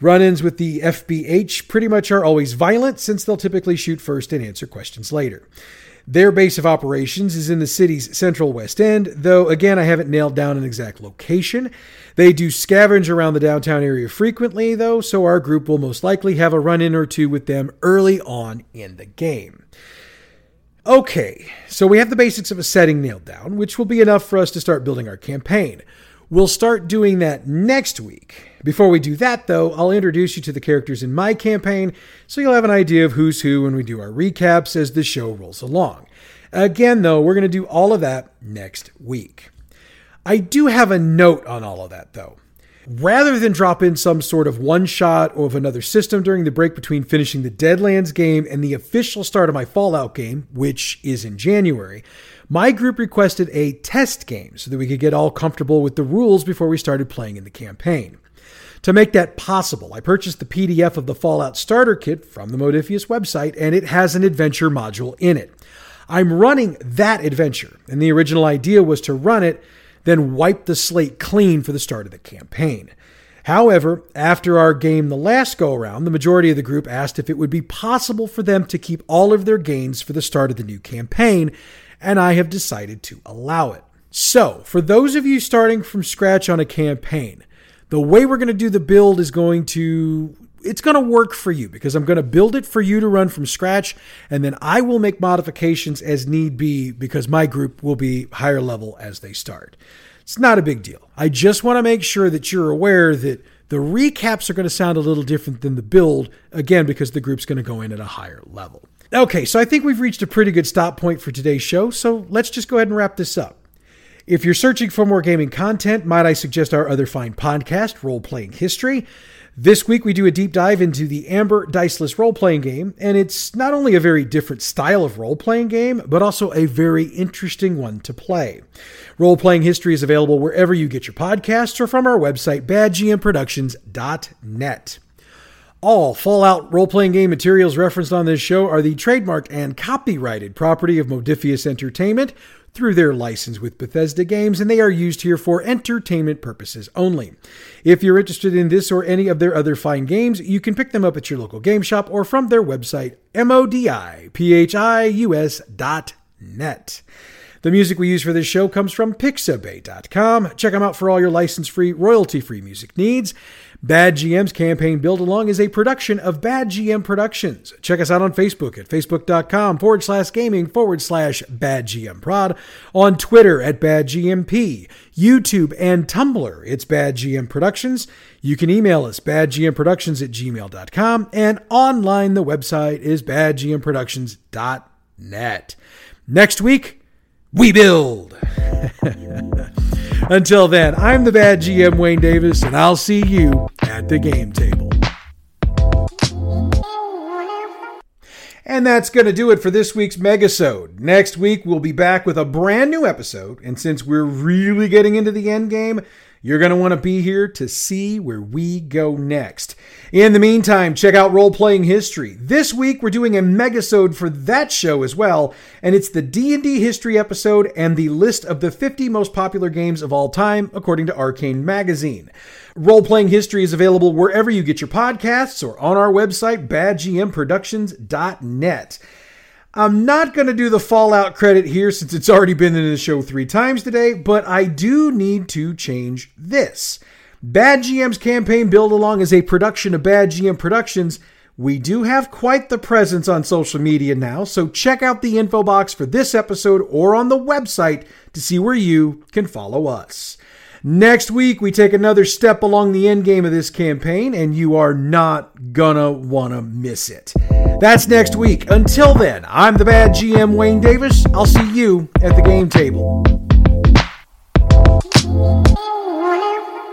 Run-ins with the FBH pretty much are always violent, since they'll typically shoot first and answer questions later. Their base of operations is in the city's central West End, though again, I haven't nailed down an exact location. They do scavenge around the downtown area frequently, though, so our group will most likely have a run-in or two with them early on in the game. Okay, so we have the basics of a setting nailed down, which will be enough for us to start building our campaign. We'll start doing that next week. Before we do that, though, I'll introduce you to the characters in my campaign, so you'll have an idea of who's who when we do our recaps as the show rolls along. Again, though, we're going to do all of that next week. I do have a note on all of that, though. Rather than drop in some sort of one-shot of another system during the break between finishing the Deadlands game and the official start of my Fallout game, which is in January, my group requested a test game so that we could get all comfortable with the rules before we started playing in the campaign. To make that possible, I purchased the PDF of the Fallout Starter Kit from the Modiphius website, and it has an adventure module in it. I'm running that adventure, and the original idea was to run it, then wipe the slate clean for the start of the campaign. However, after our game the last go-around, the majority of the group asked if it would be possible for them to keep all of their gains for the start of the new campaign, and I have decided to allow it. So, for those of you starting from scratch on a campaign, the way we're going to do the build is going to work for you, because I'm going to build it for you to run from scratch, and then I will make modifications as need be because my group will be higher level as they start. It's not a big deal. I just want to make sure that you're aware that the recaps are going to sound a little different than the build, again, because the group's going to go in at a higher level. Okay, so I think we've reached a pretty good stop point for today's show, so let's just go ahead and wrap this up. If you're searching for more gaming content, might I suggest our other fine podcast, Role Playing History. This week, we do a deep dive into the Amber Diceless role-playing game, and it's not only a very different style of role-playing game, but also a very interesting one to play. Role-Playing History is available wherever you get your podcasts or from our website, badgmproductions.net. All Fallout role-playing game materials referenced on this show are the trademarked and copyrighted property of Modiphius Entertainment through their license with Bethesda Games, and they are used here for entertainment purposes only. If you're interested in this or any of their other fine games, you can pick them up at your local game shop or from their website, modiphius.net. The music we use for this show comes from Pixabay.com. Check them out for all your license-free, royalty-free music needs. Bad GM's campaign build along is a production of Bad GM Productions. Check us out on Facebook at facebook.com/gaming/Bad GM Prod, on Twitter at Bad GMP, YouTube and Tumblr. It's Bad GM Productions. You can email us badgmproductions@gmail.com, and online the website is badgmproductions.net. Next week, we build. Until then, I'm the Bad GM, Wayne Davis, and I'll see you at the game table. And that's going to do it for this week's Megasode. Next week, we'll be back with a brand new episode, and since we're really getting into the end game, you're going to want to be here to see where we go next. In the meantime, check out Role Playing History. This week, we're doing a Megasode for that show as well, and it's the D&D history episode and the list of the 50 most popular games of all time, according to Arcane Magazine. Role Playing History is available wherever you get your podcasts or on our website, badgmproductions.net. I'm not going to do the Fallout credit here since it's already been in the show 3 times today, but I do need to change this. Bad GM's campaign build along is a production of Bad GM Productions. We do have quite the presence on social media now, so check out the info box for this episode or on the website to see where you can follow us. Next week, we take another step along the end game of this campaign, and you are not gonna wanna miss it. That's next week. Until then, I'm the Bad GM, Wayne Davis. I'll see you at the game table.